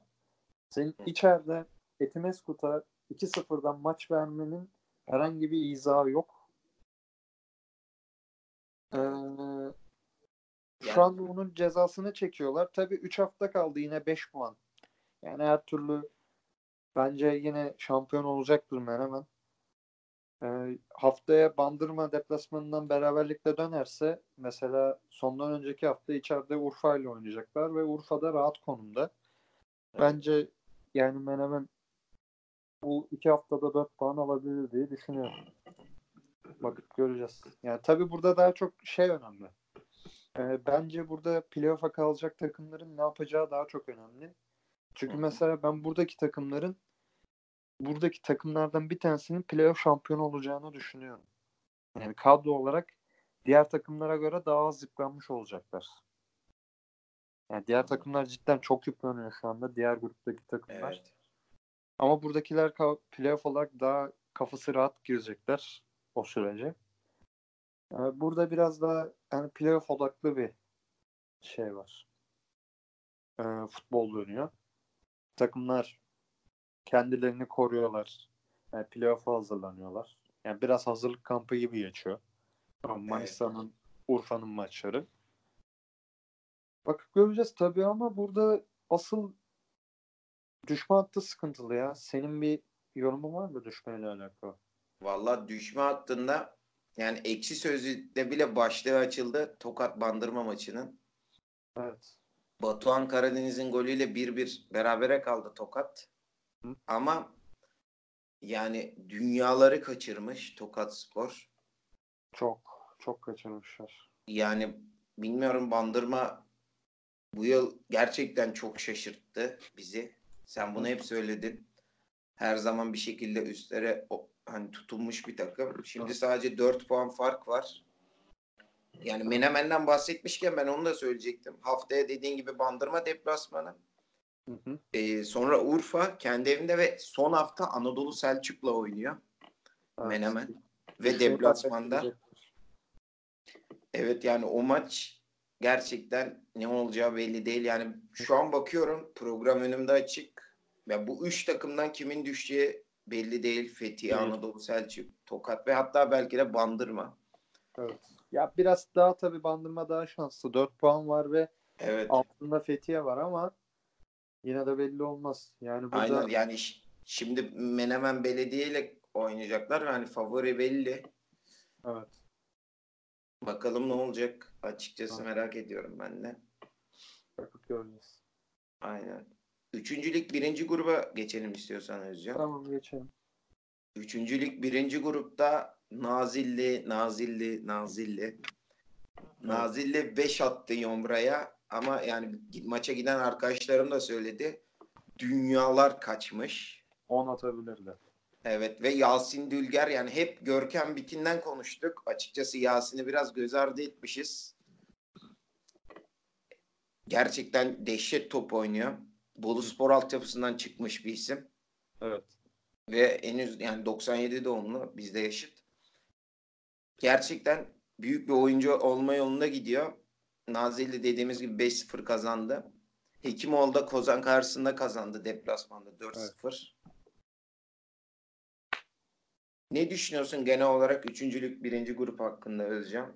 senin içeride Etimesgut'a 2-0'dan maç vermenin herhangi bir izahı yok. Şu anda onun cezasını çekiyorlar. Tabii 3 hafta kaldı, yine 5 puan. Yani her türlü bence yine şampiyon olacaktır Menemen. Haftaya Bandırma deplasmanından beraberlikle dönerse, mesela sondan önceki hafta içeride Urfa ile oynayacaklar ve Urfa'da rahat konumda. Bence yani Menemen bu 2 haftada 4 puan alabilir diye düşünüyorum. Bakıp göreceğiz. Yani tabii burada daha çok şey önemli. Bence burada playoff'a kalacak takımların ne yapacağı daha çok önemli. Çünkü mesela ben buradaki takımlardan bir tanesinin playoff şampiyonu olacağını düşünüyorum. Yani kadro olarak diğer takımlara göre daha az yıpranmış olacaklar. Yani diğer takımlar cidden çok yıpranıyor şu anda. Diğer gruptaki takımlar. Evet. Ama buradakiler playoff olarak daha kafası rahat girecekler o sürece. Yani burada biraz daha yani playoff odaklı bir şey var. Futbol dönüyor. Takımlar kendilerini koruyorlar. Yani playoff'a hazırlanıyorlar. Yani biraz hazırlık kampı gibi geçiyor. Manisa'nın, evet, Urfa'nın maçları. Bakıp göreceğiz tabii ama burada asıl düşme hattı sıkıntılı ya. Senin bir yorumun var mı düşmeyle alakalı? Vallahi düşme hattında yani Ekşi Sözlük'te bile başlığı açıldı. Tokat Bandırma maçının. Evet. Batuhan Karadeniz'in golüyle 1-1 berabere kaldı Tokat. Hı? Ama yani dünyaları kaçırmış Tokat Spor. Çok kaçırmışlar. Yani bilmiyorum, Bandırma bu yıl gerçekten çok şaşırttı bizi. Sen bunu hep söyledin. Her zaman bir şekilde üstlere hani tutunmuş bir takım. Şimdi sadece 4 puan fark var. Yani Menemen'den bahsetmişken ben onu da söyleyecektim. Haftaya dediğin gibi Bandırma deplasmanı. Sonra Urfa kendi evinde ve son hafta Anadolu Selçuk'la oynuyor. Evet. Menemen. Ve deplasmanda. Evet, yani o maç gerçekten ne olacağı belli değil. Yani şu an bakıyorum, program önümde açık. Ya bu 3 takımdan kimin düşeceği belli değil. Fethiye, evet, Anadolu Selçuk, Tokat ve hatta belki de Bandırma. Evet. Ya biraz daha tabii Bandırma daha şanslı. 4 puan var ve evet, altında Fethiye var ama yine de belli olmaz. Yani burada... Aynen, yani şimdi Menemen Belediye ile oynayacaklar. Yani favori belli. Evet. Bakalım ne olacak? Açıkçası evet, merak ediyorum ben de. Bakıp göreceğiz. Aynen. 3. Lig 1. gruba geçelim istiyorsan Özcan. Tamam, geçelim. 3. Lig 1. grupta Nazilli. Nazilli 5 attı Yomra'ya ama yani maça giden arkadaşlarım da söyledi. Dünyalar kaçmış. 10 atabilirler. Evet ve Yasin Dülger, yani hep Görkem Bikin'den konuştuk. Açıkçası Yasin'i biraz göz ardı etmişiz. Gerçekten dehşet top oynuyor. Bolu Spor altyapısından çıkmış bir isim. Evet. Ve henüz yani 97 doğumlu, bizde yaşıt. Gerçekten büyük bir oyuncu olma yolunda gidiyor. Nazilli dediğimiz gibi 5-0 kazandı. Hekimoğlu da Kozan karşısında kazandı deplasmanda 4-0. Evet. Ne düşünüyorsun genel olarak 3. Lig 1. grup hakkında Özcan?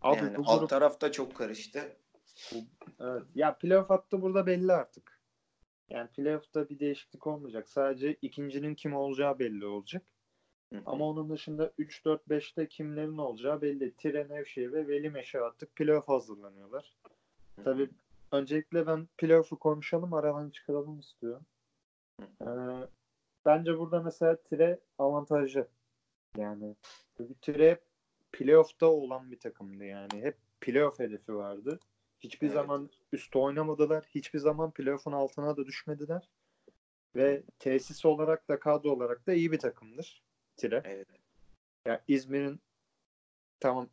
Abi, yani alt grup... tarafta çok karıştı. Evet. Ya playoff hattı burada belli artık. Yani playoff'ta bir değişiklik olmayacak. Sadece ikincinin kim olacağı belli olacak. Hı-hı. Ama onun dışında 3-4-5'te kimlerin olacağı belli. Tire, Nevşehir ve Veli Meşe attık. Playoff hazırlanıyorlar. Hı-hı. Tabii öncelikle ben playoff'u konuşalım, aradan çıkaralım istiyorum. Bence burada mesela Tire avantajlı. Yani Tire hep playoff'ta olan bir takımdı yani. Hep playoff hedefi vardı. Hiçbir zaman üstte oynamadılar. Hiçbir zaman playoff'un altına da düşmediler. Ve tesis olarak da kadro olarak da iyi bir takımdır Tire. Evet. Yani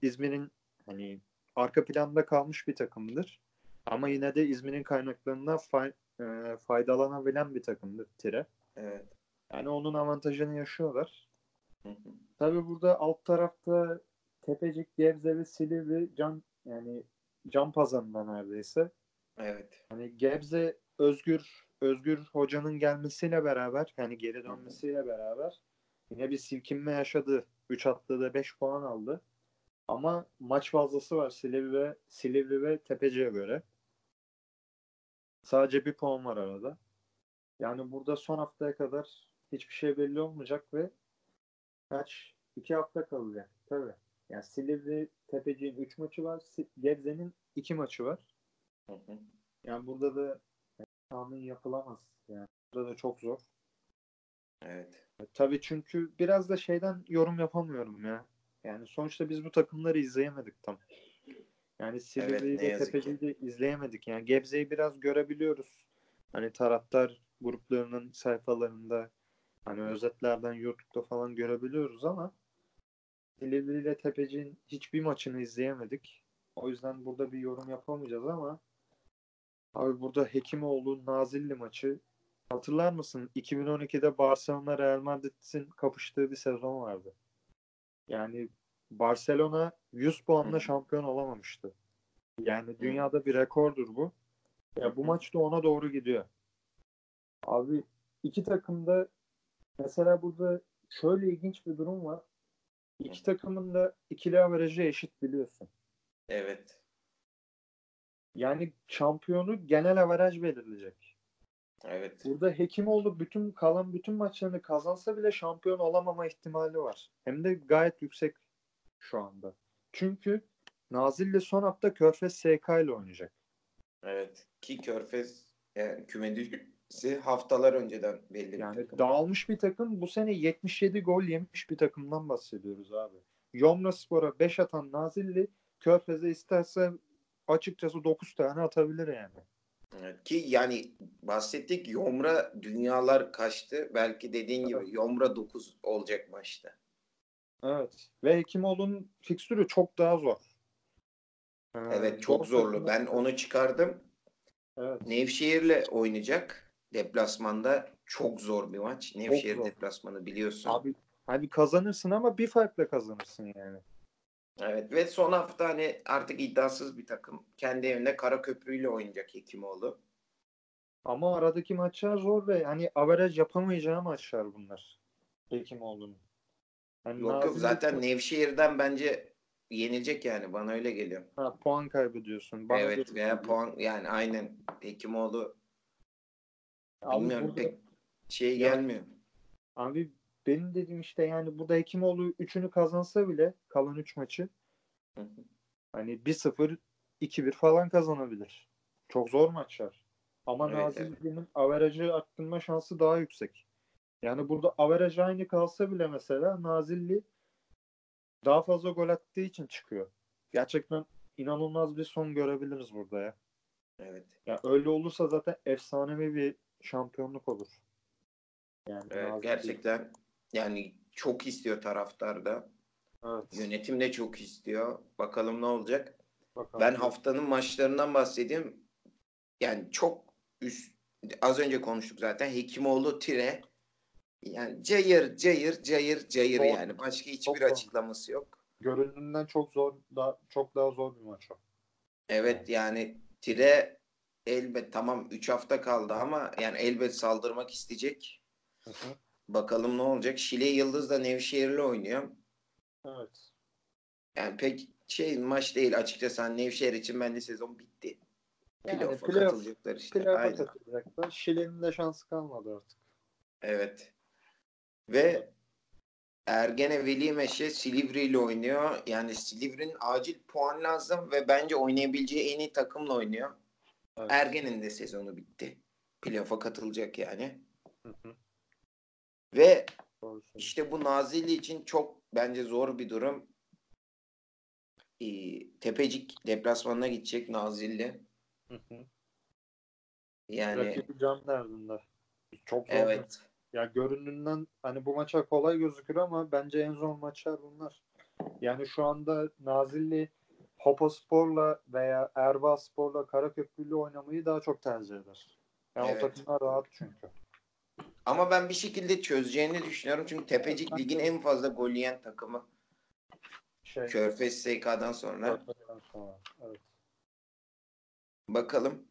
İzmir'in hani arka planda kalmış bir takımdır. Ama yine de İzmir'in kaynaklarından faydalanabilen bir takımdır Tire. Evet. Yani onun avantajını yaşıyorlar. Tabii burada alt tarafta Tepecik, Gebze ve Silivri can pazarında neredeyse. Evet. Hani Gebze Özgür hocanın gelmesiyle beraber, yani geri dönmesiyle beraber yine bir silkinme yaşadı. 3 haftada 5 puan aldı. Ama maç fazlası var Silivri ve Tepecik'e göre. Sadece bir puan var arada. Yani burada son haftaya kadar hiçbir şey belli olmayacak ve kaç? 2 hafta kalacak. Tabii. Yani Silivri, Tepecik'in 3 maçı var. Gebze'nin 2 maçı var. Hı hı. Yani burada da tahmin yapılamaz. Yani burada da çok zor. Evet. Tabii çünkü biraz da şeyden yorum yapamıyorum ya. Yani sonuçta biz bu takımları izleyemedik tam. Yani Silivri'yi de Tepecik'i de izleyemedik. Yani Gebze'yi biraz görebiliyoruz. Hani taraftar gruplarının sayfalarında, hani özetlerden YouTube'da falan görebiliyoruz ama Silivri ile Tepecik'in hiçbir maçını izleyemedik. O yüzden burada bir yorum yapamayacağız ama abi burada Hekimoğlu Nazilli maçı hatırlar mısın? 2012'de Barcelona Real Madrid'in kapıştığı bir sezon vardı. Yani Barcelona 100 puanla şampiyon olamamıştı. Yani dünyada bir rekordur bu. Ya bu maç da ona doğru gidiyor. Abi iki takımda mesela burada şöyle ilginç bir durum var. İki takımın da ikili averajı eşit biliyorsun. Evet. Yani şampiyonu genel averaj belirleyecek. Evet. Burada Hekimoğlu kalan bütün maçlarını kazansa bile şampiyon olamama ihtimali var. Hem de gayet yüksek şu anda. Çünkü Nazilli son hafta Körfez SK ile oynayacak. Evet. Ki Körfez yani kümesi haftalar önceden belli. Yani bir takım. Dağılmış bir takım. Bu sene 77 gol yemiş bir takımdan bahsediyoruz abi. Yomraspor'a 5 atan Nazilli Körfez'e isterse açıkçası 9 tane atabilir yani. Evet, ki yani bahsettik Yomra dünyalar kaçtı. Belki dediğin gibi Yomra 9 olacak maçta. Evet. Ve Hekimoğlu'nun fikstürü çok daha zor. Evet çok zorlu. Ben onu çıkardım. Evet. Nevşehir'le oynayacak deplasmanda. Çok zor bir maç. Nevşehir deplasmanı biliyorsun. Abi kazanırsın ama bir farkla kazanırsın yani. Evet ve son hafta hani artık iddiasız bir takım. Kendi evinde Karaköprü ile oynayacak Hekimoğlu. Ama aradaki maçlar zor ve hani averaj yapamayacağı maçlar bunlar. Hekimoğlu'nun. Yani yok zaten Nevşehir'den bence yenilecek yani bana öyle geliyor. Ha, puan kaybı diyorsun. Bana evet veya puan yani aynen Hekimoğlu bilmiyorum burada, pek şey gelmiyor. Abi benim dediğim işte yani burada Hekimoğlu 3'ünü kazansa bile kalan 3 maçı hani 1-0 2-1 falan kazanabilir. Çok zor maçlar. Ama evet, Nazilli'nin averajı arttırma şansı daha yüksek. Yani burada averaj aynı kalsa bile mesela Nazilli daha fazla gol attığı için çıkıyor. Gerçekten inanılmaz bir son görebiliriz burada ya. Evet. Ya öyle olursa zaten efsanevi bir şampiyonluk olur. Yani evet, gerçekten yani çok istiyor taraftar da. Evet. Yönetim de çok istiyor. Bakalım ne olacak. Bakalım. Ben haftanın maçlarından bahsedeyim. Yani çok az önce konuştuk zaten. Hekimoğlu Tire. Yani cayır zor. Yani başka hiçbir açıklaması yok. Göründüğünden çok daha zor bir maç o. Evet yani Tire elbet tamam 3 hafta kaldı ama yani elbet saldırmak isteyecek. Hı-hı. Bakalım ne olacak. Şile Yıldız da Nevşehir'le oynuyor. Evet. Yani pek şey maç değil açıkçası. Hani Nevşehir için bence sezon bitti. Playoff'a katılacaklar işte. Playoff'a katılacaklar. Şile'nin de şansı kalmadı artık. Evet. Ve Ergene Veli Meşe Silivri ile oynuyor. Yani Silivri'nin acil puan lazım ve bence oynayabileceği en iyi takımla oynuyor. Evet. Ergen'in de sezonu bitti. Playoff'a katılacak yani. Hı-hı. Ve işte bu Nazilli için çok bence zor bir durum. Tepecik deplasmanına gidecek Nazilli. Hı hı. Yani rakibi can derdinde. Çok zor. Evet. Ya görünümden hani bu maça kolay gözükür ama bence en zor maçlar bunlar. Yani şu anda Nazilli Hopaspor'la veya Erbaspor'la Karaköprü'yle oynamayı daha çok tercih eder. Yani evet. O takımlar rahat çünkü. Ama ben bir şekilde çözeceğini düşünüyorum. Çünkü Tepecik ligin en fazla gol yiyen takımı. Körfez SK'dan sonra. Evet. Bakalım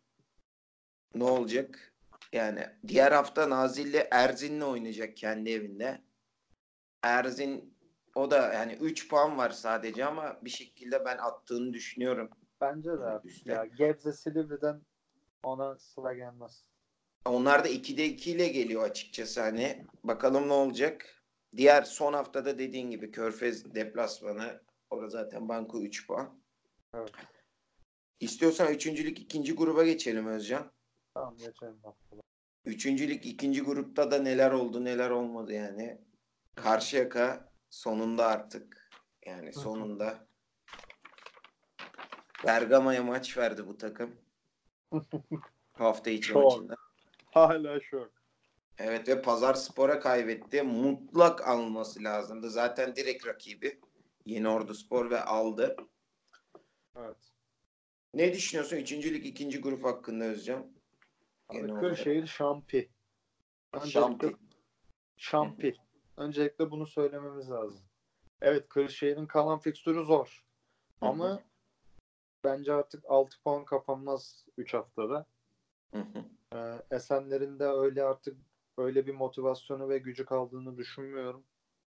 ne olacak? Yani diğer hafta Nazilli Erzin'le oynayacak kendi evinde. Erzin O da yani 3 puan var sadece ama bir şekilde ben attığını düşünüyorum. Bence de abi. Ya, Gebze Silivri'den ona sıra gelmez. Onlar da 2'de 2 ile geliyor açıkçası hani. Bakalım ne olacak. Diğer son haftada dediğin gibi Körfez deplasmanı. Orada zaten banko 3 puan. Evet. İstiyorsan 3. lig 2. gruba geçelim Özcan. Tamam, geçelim. 3. lig 2. grupta da neler oldu neler olmadı yani. Karşıyaka sonunda artık. Yani sonunda. Bergama'ya maç verdi bu takım. Hafta içi maçında. Hala şok. Evet ve Pazarspor'a kaybetti. Mutlak alması lazımdı. Zaten direkt rakibi Yeniorduspor ve aldı. Evet. Ne düşünüyorsun 3. lig 2. grup hakkında Özcan? Kırşehir şampi. Şampi. Öncelikle bunu söylememiz lazım. Evet, Kırşehir'in kalan fikstürü zor. Ama bence artık 6 puan kapanmaz 3 haftada. Esenler'in de öyle artık öyle bir motivasyonu ve gücü kaldığını düşünmüyorum.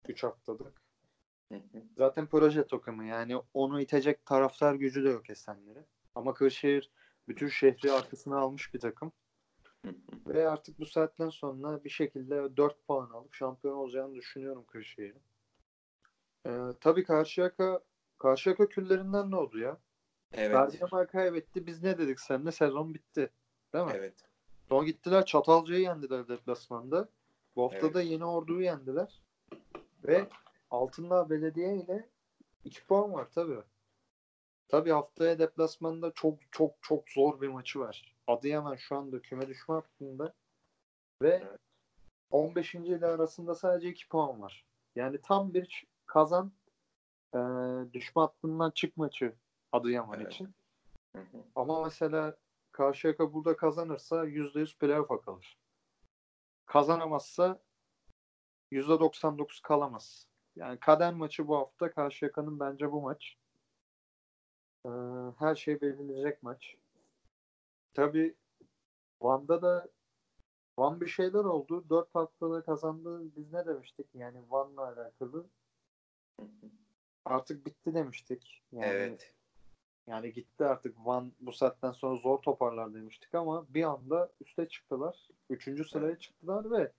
3 haftalık. Zaten proje takımı yani onu itecek taraftar gücü de yok Esenler'in. Ama Kırşehir bütün şehri arkasına almış bir takım. Ve artık bu saatten sonra bir şekilde 4 puan alıp şampiyon olacağını düşünüyorum Kırşehir'in. Tabii Karşıyaka küllerinden ne oldu ya? Evet. Bergama kaybetti. Biz ne dedik seninle? Sezon bitti. Değil mi? Evet. Sonra gittiler Çatalca'yı yendiler deplasmanda. Bu hafta da Yeniordu'yu yendiler. Ve Altındağ Belediye ile 2 puan var tabii. Tabii haftaya deplasmanda çok zor bir maçı var. Adıyaman şu anda küme düşme hattında ve 15. ile arasında sadece 2 puan var. Yani tam bir kazan düşme hattından çık maçı Adıyaman için. Ama mesela Karşıyaka burada kazanırsa %100 playoff'a kalır. Kazanamazsa %99 kalamaz. Yani kader maçı bu hafta Karşıyaka'nın bence bu maç. Her şey belirlenecek maç. Tabii Van'da bir şeyler oldu. 4 haftada kazandı. Biz ne demiştik? Yani Van'la alakalı artık bitti demiştik. Yani, evet. Yani gitti artık. Van bu saatten sonra zor toparlar demiştik ama bir anda üste çıktılar. 3. sıraya çıktılar ve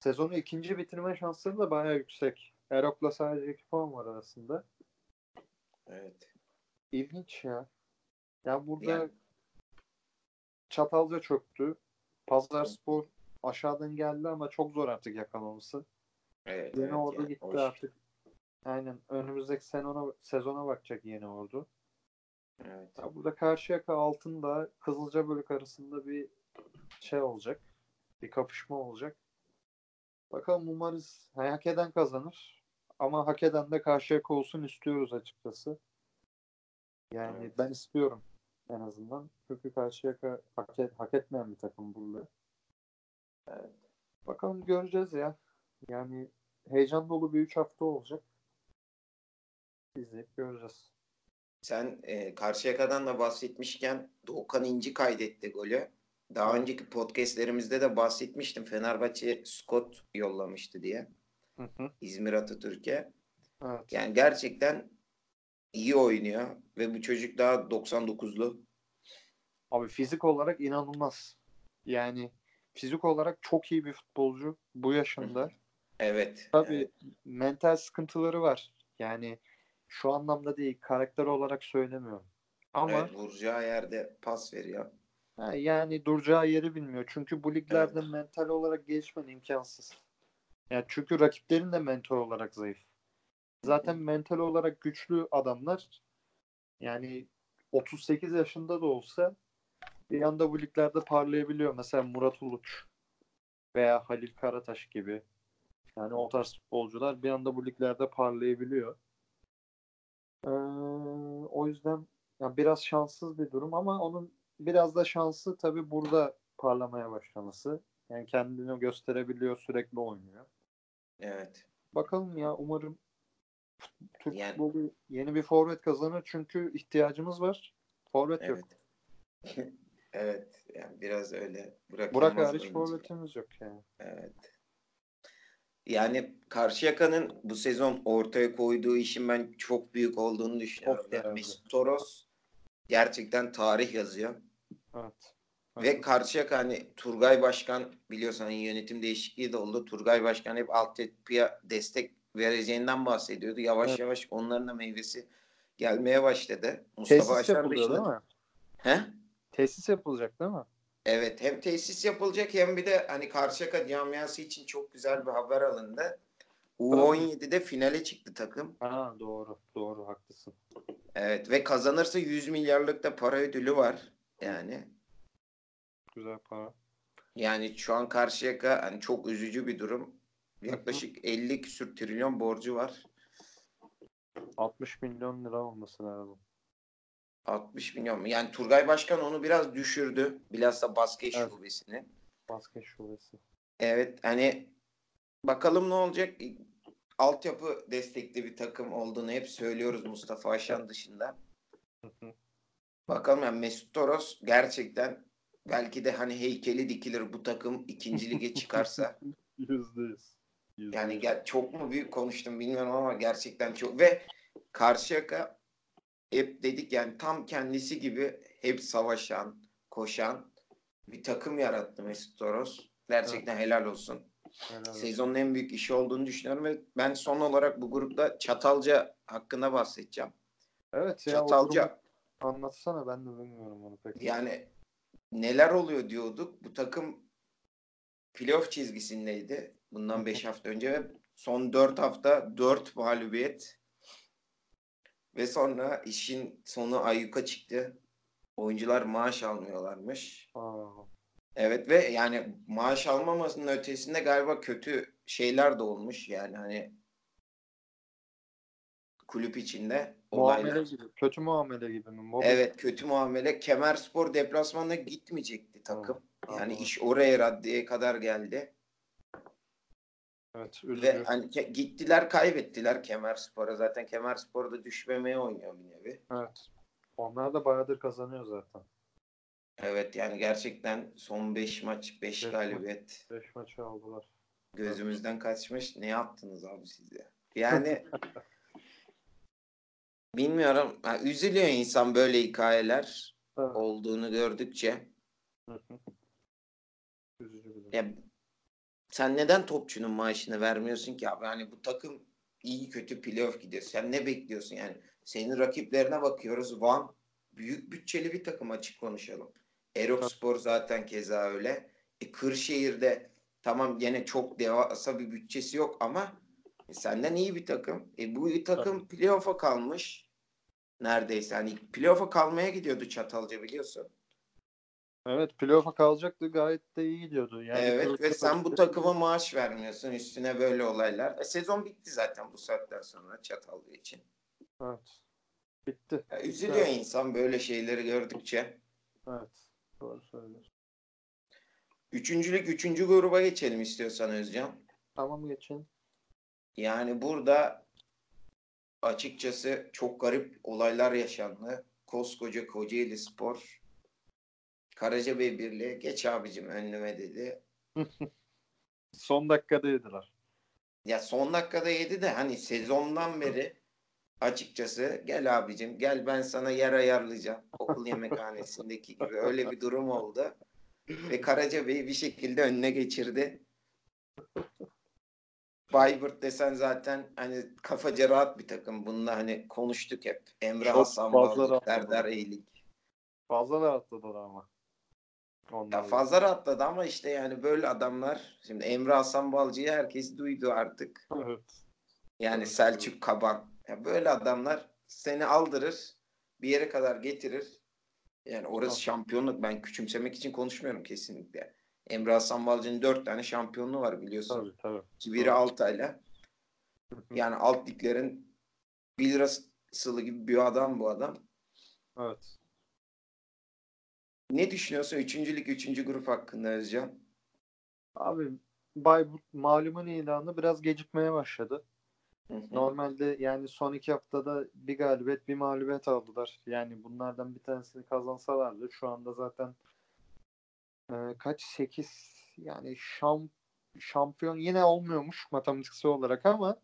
sezonu 2. bitirme şansları da bayağı yüksek. Erok'la sadece 2 puan var arasında. Evet. İlginç ya. Ya burada Çatalca çöktü. Pazarspor aşağıdan geldi ama çok zor artık yakalaması. Evet, Yeniordu gitti artık. Aynen. Önümüzdeki sezona bakacak Yeniordu. Evet. Ya burada Karşıyaka altında Kızılcabölük arasında bir şey olacak. Bir kapışma olacak. Bakalım, umarız hak eden kazanır. Ama hak eden de Karşıyaka olsun istiyoruz açıkçası. Yani ben istiyorum en azından. Çünkü Karşıyaka hak etmeyen bir takım burada. Evet. Bakalım, göreceğiz ya. Yani heyecan dolu bir 3 hafta olacak. İzleyip göreceğiz. Sen Karşıyaka'dan da bahsetmişken Doğukan İnci kaydetti golü. Daha önceki podcastlerimizde de bahsetmiştim. Fenerbahçe Scott yollamıştı diye. İzmir Atatürk'e. Evet. Yani gerçekten iyi oynuyor ve bu çocuk daha 99'lu. Abi fizik olarak inanılmaz. Yani fizik olarak çok iyi bir futbolcu bu yaşında. Evet. Tabii mental sıkıntıları var. Yani şu anlamda değil, karakter olarak söylemiyorum. Ama duracağı yerde pas veriyor. Yani duracağı yeri bilmiyor. Çünkü bu liglerde mental olarak gelişmen imkansız. Yani çünkü rakiplerin de mental olarak zayıf. Zaten mental olarak güçlü adamlar yani 38 yaşında da olsa bir anda bu liglerde parlayabiliyor. Mesela Murat Uluç veya Halil Karataş gibi. Yani o tarz futbolcular bir anda bu liglerde parlayabiliyor. O yüzden yani biraz şanssız bir durum ama onun biraz da şansı tabii burada parlamaya başlaması. Yani kendini gösterebiliyor, sürekli oynuyor. Evet. Bakalım ya, umarım Türk futbolu yeni bir forvet kazanır çünkü ihtiyacımız var. Forvet yok. Evet. Yani biraz öyle. Burak hariç forvetimiz yok yani. Evet. yani Karşıyaka'nın bu sezon ortaya koyduğu işin ben çok büyük olduğunu düşünüyorum. Yani Mesut Toros gerçekten tarih yazıyor. Evet. Ve Karşıyaka, hani Turgay Başkan biliyorsun, hani yönetim değişikliği de oldu. Turgay Başkan hep altyapıya destek vereceğinden bahsediyordu. Yavaş yavaş onların da meyvesi gelmeye başladı. Mustafa Aşar dışında. He? Tesis yapılacak değil mi? Evet, hem tesis yapılacak hem bir de hani Karşıyaka camiası için çok güzel bir haber alındı. U17'de finale çıktı takım. Ha, doğru haklısın. Evet ve kazanırsa 100 milyarlık da para ödülü var yani. Güzel para. Yani şu an Karşıyaka hani çok üzücü bir durum. Yaklaşık 50 küsür trilyon borcu var. 60 milyon lira olması lazım. 60 milyon mu? Yani Turgay Başkan onu biraz düşürdü. Bilhassa basket şubesini. Basket şubesi. Evet, hani bakalım ne olacak? Altyapı destekli bir takım olduğunu hep söylüyoruz Mustafa Aşan dışında. Bakalım yani Mesut Toros gerçekten belki de hani heykeli dikilir bu takım ikinci lige çıkarsa. %100. Yani çok mu büyük konuştum bilmiyorum ama gerçekten çok. Ve Karşıyaka hep dedik yani tam kendisi gibi hep savaşan, koşan bir takım yarattı Mesut Toros. Gerçekten helal olsun. Helal. Sezonun en büyük işi olduğunu düşünüyorum ve ben son olarak bu grupta Çatalca hakkında bahsedeceğim. Evet. Çatalca. Anlatsana, ben de bilmiyorum onu pek. Yani neler oluyor diyorduk. Bu takım playoff çizgisindeydi. Bundan 5 hafta önce ve son 4 hafta 4 mağlubiyet. Ve sonra işin sonu ayyuka çıktı. Oyuncular maaş almıyorlarmış. Aa. Evet ve yani maaş almamasının ötesinde galiba kötü şeyler de olmuş. Yani hani kulüp içinde olaylar. Muamele gibi. Kötü muamele gibi mi? Evet, kötü muamele. Kemerspor deplasmanına gitmeyecekti takım. Aa. Yani iş oraya raddeye kadar geldi. Evet, ve hani gittiler, kaybettiler Kemerspor'a. Zaten Kemerspor'da düşmemeye oynuyor bir nevi. Evet. Onlar da bayağıdır kazanıyor zaten. Evet yani gerçekten son 5 maç 5 galibiyet. 5 maçı aldılar. Gözümüzden kaçmış. Ne yaptınız abi siz ya? Yani bilmiyorum. Yani üzülüyor insan böyle hikayeler olduğunu gördükçe. Ya sen neden topçunun maaşını vermiyorsun ki abi? Yani bu takım iyi kötü playoff gidiyor. Sen ne bekliyorsun yani? Senin rakiplerine bakıyoruz. Van büyük bütçeli bir takım, açık konuşalım. Eropspor zaten keza öyle. Kırşehir'de tamam gene çok devasa bir bütçesi yok ama senden iyi bir takım. Bu takım playoff'a kalmış. Neredeyse hani playoff'a kalmaya gidiyordu Çatalca biliyorsun. Evet, playoff'a kalacaktı, gayet de iyi gidiyordu. Yani evet ve sen bu takıma maaş vermiyorsun, üstüne böyle olaylar. Sezon bitti zaten bu saatten sonra Çatalca için. Evet. Bitti. Ya, üzülüyor insan böyle şeyleri gördükçe. Evet. Doğru söylüyorsun. Üçüncülük, üçüncü gruba geçelim istiyorsan Özcan. Tamam, geçelim. Yani burada açıkçası çok garip olaylar yaşandı. Koskoca Kocaeli Spor Karacabey Birliği geç abicim önlüme dedi. Son dakikada yediler. Ya son dakikada yedi de hani sezondan beri açıkçası gel abicim gel ben sana yer ayarlayacağım. Okul yemekhanesindeki gibi öyle bir durum oldu. Ve Karacabey'i bir şekilde önüne geçirdi. Bayburt desen zaten hani kafaca rahat bir takım. Bununla hani konuştuk hep. Emre Hasan Bağlık, Serdar Eylik. Fazla rahatladılar ama. Ya fazla rahatladı ama işte yani böyle adamlar, şimdi Emre Hasan Balcı'yı herkes duydu artık. Evet. Yani evet. Selçuk Kaban. Ya böyle adamlar seni aldırır, bir yere kadar getirir. Yani orası şampiyonluk, ben küçümsemek için konuşmuyorum kesinlikle. Emre Hasan Balcı'nın 4 tane şampiyonluğu var biliyorsun. Tabii. Ki biri Altay'la. Yani alt liglerin 1 lirasılı gibi bir adam bu adam. Evet. Ne düşünüyorsun üçüncülük, üçüncü grup hakkında Özcan? Abi Bayburt malumun ilanı biraz gecikmeye başladı. Normalde yani son 2 haftada bir galibiyet bir mağlubiyet aldılar. Yani bunlardan bir tanesini kazansalardı şu anda zaten 8 yani şampiyon yine olmuyormuş matematiksel olarak ama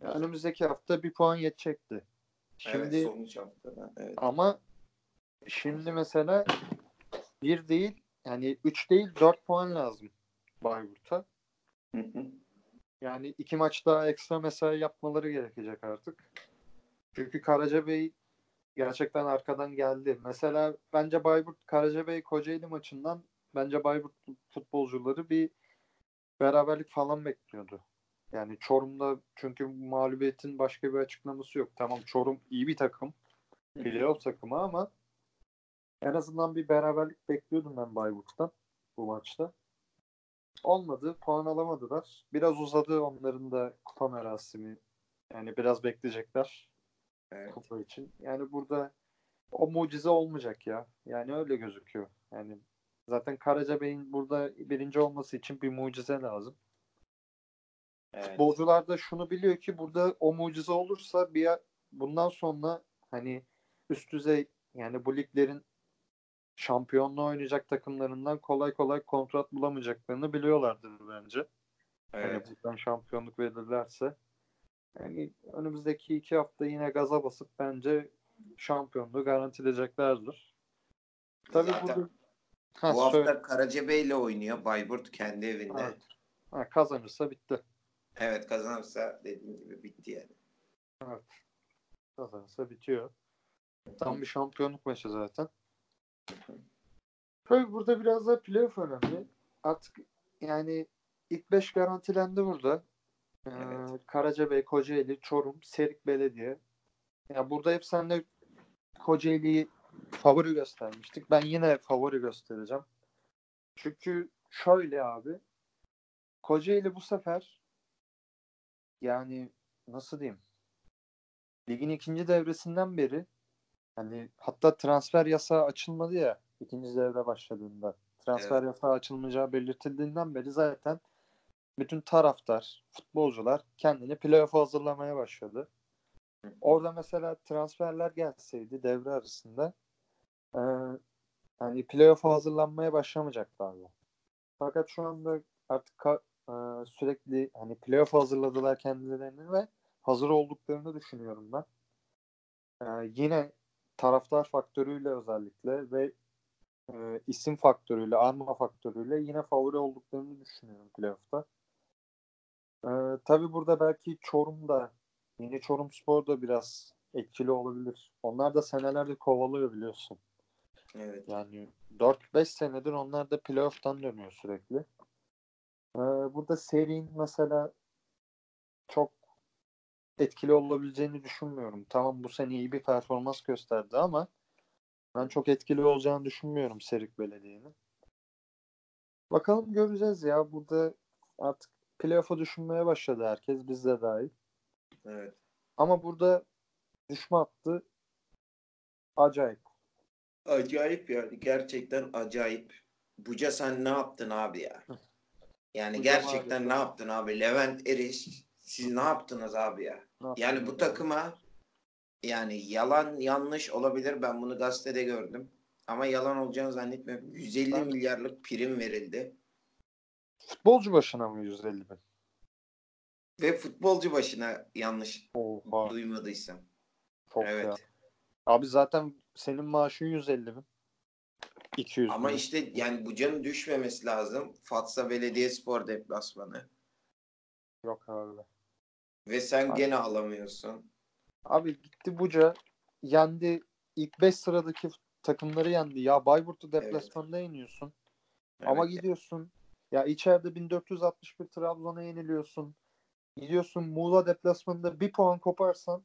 önümüzdeki hafta bir puan yetecekti. Şimdi, evet, sonuç haftada. Evet. Ama şimdi mesela 1 değil, yani 3 değil 4 puan lazım Bayburt'a. Yani 2 maç daha ekstra mesai yapmaları gerekecek artık. Çünkü Karacabey gerçekten arkadan geldi. Mesela bence Bayburt Karacabey Kocaeli maçından bence Bayburt futbolcuları bir beraberlik falan bekliyordu. Yani Çorum'da, çünkü mağlubiyetin başka bir açıklaması yok. Tamam, Çorum iyi bir takım. Playoff takımı ama en azından bir beraberlik bekliyordum ben Bayburt'tan bu maçta. Olmadı. Puan alamadılar. Biraz uzadı onların da kupa merasimi. Yani biraz bekleyecekler. Evet. Kupa için. Yani burada o mucize olmayacak ya. Yani öyle gözüküyor. Yani zaten Karacabey'in burada birinci olması için bir mucize lazım. Evet. Futbolcular da şunu biliyor ki burada o mucize olursa bir bundan sonra hani üst düzey, yani bu liglerin şampiyonluğu oynayacak takımlarından kolay kolay kontrat bulamayacaklarını biliyorlardır bence. Evet. Yani buradan şampiyonluk verirlerse. Yani önümüzdeki 2 hafta yine gaza basıp bence şampiyonluğu garantileyeceklerdir. Tabii zaten burada... bu hafta Karacabey'le oynuyor. Bayburt kendi evinde. Evet. Ha, kazanırsa bitti. Evet, kazanırsa dediğim gibi bitti yani. Evet. Kazanırsa bitiyor. Tam bir şampiyonluk maçı zaten. Tabii burada biraz da playoff önemli. Artık yani ilk 5 garantilendi burada. Evet. Karacabey, Kocaeli, Çorum, Serik Belediye. Ya yani burada hep senle Kocaeli'yi favori göstermiştik. Ben yine favori göstereceğim. Çünkü şöyle abi, Kocaeli bu sefer, yani nasıl diyeyim, ligin ikinci devresinden beri, yani hatta transfer yasağı açılmadı ya ikinci devre başladığında. Transfer yasağı açılmayacağı belirtildiğinden beri zaten bütün taraftar, futbolcular kendini playoff'a hazırlamaya başladı. Orada mesela transferler gelseydi devre arasında yani playoff'a hazırlanmaya başlamayacaklardı. Fakat şu anda artık sürekli hani playoff'a hazırladılar kendilerini ve hazır olduklarını düşünüyorum ben. Yine taraftar faktörüyle özellikle ve isim faktörüyle, arma faktörüyle yine favori olduklarını düşünüyorum playoff'ta. Tabii burada belki Çorum'da, yeni Çorum Spor da biraz etkili olabilir. Onlar da senelerdir kovalıyor biliyorsun. Evet. Yani 4-5 senedir onlar da playoff'tan dönüyor sürekli. Burada serinin mesela çok etkili olabileceğini düşünmüyorum. Tamam, bu sene iyi bir performans gösterdi ama ben çok etkili olacağını düşünmüyorum Serik Belediye'nin. Bakalım, göreceğiz ya. Burada artık playoff'a düşünmeye başladı herkes. Biz de dahil. Evet. Ama burada düşme hattı acayip. Acayip yani. Gerçekten acayip. Buca, sen ne yaptın abi ya? Yani Buca gerçekten abi, ne yaptın abi? Levent Eriş, siz ne yaptınız abi ya? Yani bu takıma, yani yalan yanlış olabilir. Ben bunu gazetede gördüm. Ama yalan olacağını zannetmiyorum. 150 milyarlık prim verildi. Futbolcu başına mı 150 bin? Ve futbolcu başına, yanlış duymadıysam. Çok evet. Ya. Abi zaten senin maaşın 150 bin. 200 ama bin. İşte yani Buca'nın düşmemesi lazım. Fatsa Belediyespor deplasmanı. Yok abi. Ve sen abi, gene alamıyorsun. Abi gitti Buca. Yendi. İlk 5 sıradaki takımları yendi. Ya Bayburt'u deplasmanda yeniyorsun. Evet. Ama gidiyorsun. Ya içeride 1461 Trabzon'a yeniliyorsun. Gidiyorsun Muğla deplasmanında bir puan koparsan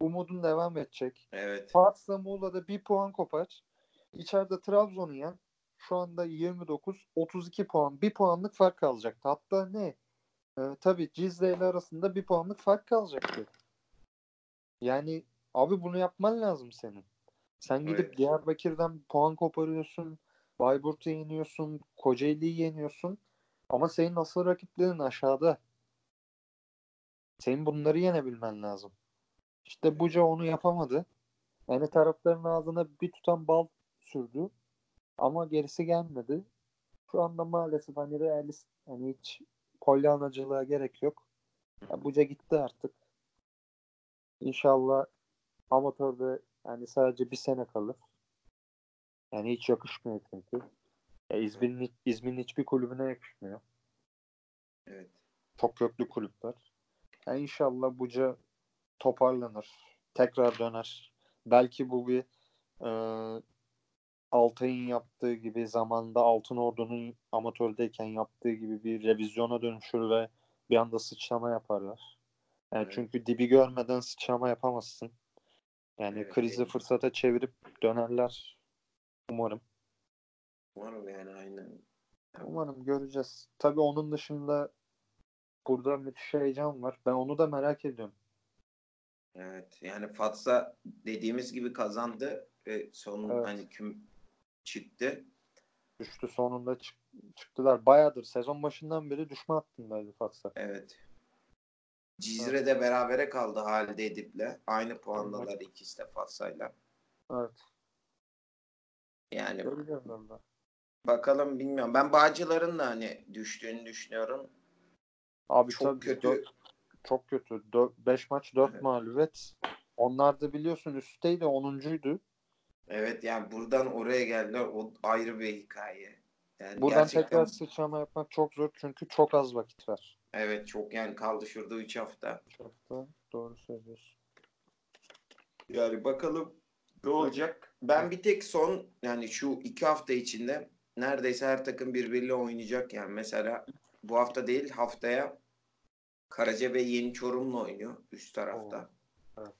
umudun devam edecek. Evet. Fars'la Muğla'da bir puan kopar. İçeride Trabzon'u yen. Şu anda 29-32 puan. Bir puanlık fark kalacaktı. Hatta ne? Tabii Cizre ile arasında bir puanlık fark kalacaktı. Yani abi bunu yapman lazım senin. Sen gidip Diyarbakır'dan puan koparıyorsun. Bayburt'u yeniyorsun. Kocaeli'yi yeniyorsun. Ama senin asıl rakiplerin aşağıda. Senin bunları yenebilmen lazım. İşte Buca onu yapamadı. Yani tarafların ağzına bir tutam bal sürdü. Ama gerisi gelmedi. Şu anda maalesef hani hiç polyanacılığa gerek yok. Yani Buca gitti artık. İnşallah amatörde yani sadece bir sene kalır. Yani hiç yakışmıyor çünkü. İzmir'in hiçbir kulübüne yakışmıyor. Evet. Çok köklü kulüpler. Yani inşallah Buca toparlanır. Tekrar döner. Belki bu bir Altay'ın yaptığı gibi zamanda Altınordu'nun amatördeyken yaptığı gibi bir revizyona dönüşür ve bir anda sıçrama yaparlar. Yani evet. Çünkü dibi görmeden sıçrama yapamazsın. Yani evet, krizi fırsata çevirip dönerler. Umarım. Umarım yani aynen. Umarım göreceğiz. Tabii onun dışında burada müthiş heyecan var. Ben onu da merak ediyorum. Evet yani Fatsa dediğimiz gibi kazandı ve sonunda evet. Hani küm çıktı. Düştü sonunda çıktılar. Bayağıdır sezon başından beri düşme hattındaydı Fatsa. Evet. Cizre de berabere kaldı Halide Edip'le. Aynı puandalar evet. İkisi de Fatsa'yla. Evet. Yani bakalım bilmiyorum. Ben Bağcılar'ın da hani düştüğünü düşünüyorum. Abi çok kötü. Çok kötü. 5 maç 4 evet. Mağlubiyet. Onlar da biliyorsun üstteydi. 10.'ydu. Evet yani buradan oraya geldiler. O ayrı bir hikaye. Yani buradan gerçekten... tekrar sıçrama yapmak çok zor. Çünkü çok az vakit var. Evet çok yani kaldı şurada 3 hafta. 3 hafta. Doğru söylüyorsun. Yani bakalım ne olacak. Ben bir tek son yani şu 2 hafta içinde neredeyse her takım birbiriyle oynayacak. Yani mesela bu hafta değil haftaya Karacabey Yeni Çorum'la oynuyor üst tarafta. Evet.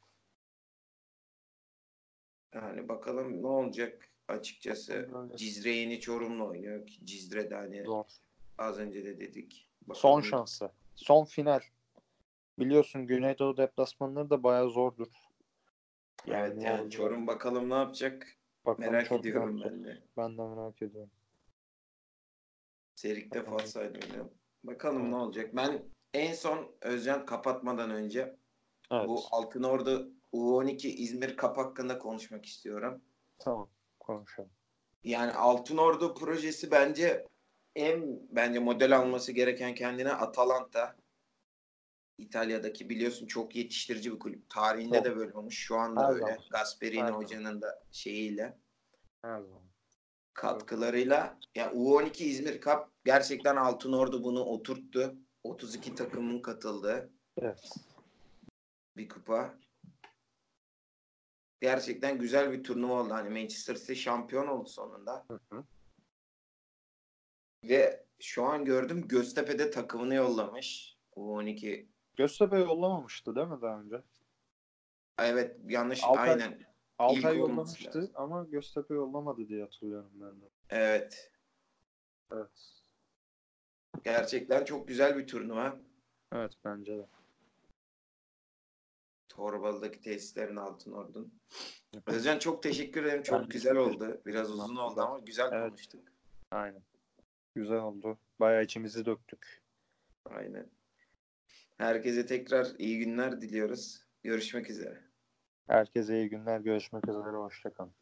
Yani bakalım ne olacak açıkçası. Evet. Cizre Yeni Çorum'la oynuyor ki Cizre'de hani zor. Az önce de dedik. Bakalım. Son şansı. Son final. Biliyorsun Güneydoğu deplasmanları da bayağı zordur. Yani evet yani Çorum bakalım ne yapacak? Bakalım merak ediyorum ben de. Ben de merak ediyorum. Serik'te Fatsa'yla oynuyorum. Bakalım evet. Ne olacak? Ben en son Özcan kapatmadan önce evet. Bu Altınordu U12 İzmir Cup hakkında konuşmak istiyorum. Tamam konuşalım. Yani Altınordu projesi bence model alması gereken kendine Atalanta. İtalya'daki biliyorsun çok yetiştirici bir kulüp. Tarihinde çok. De böyle olmuş. Şu anda her öyle. Zaman. Gasperini her hocanın zaman. Da şeyiyle. Her zaman. Katkılarıyla. Yani U12 İzmir Cup gerçekten Altınordu bunu oturttu. 32 takımın katıldığı evet. Bir kupa. Gerçekten güzel bir turnuva oldu. Hani Manchester City şampiyon oldu sonunda. Hı. Ve şu an gördüm Göztepe'de takımını yollamış. U12. Göztepe yollamamıştı değil mi daha önce? Evet yanlış Altay, aynen. Altay yollamıştı ama Göztepe yollamadı diye hatırlıyorum ben de. Evet. Evet. Gerçekten çok güzel bir turnuva. Evet bence de. Torbalı'daki tesislerin Altınordu'nun. Özcan çok teşekkür ederim. Çok güzel oldu. Biraz uzun oldu ama güzel evet. Konuştuk. Aynen. Güzel oldu. Bayağı içimizi döktük. Aynen. Herkese tekrar iyi günler diliyoruz. Görüşmek üzere. Herkese iyi günler. Görüşmek üzere. Hoşça kalın.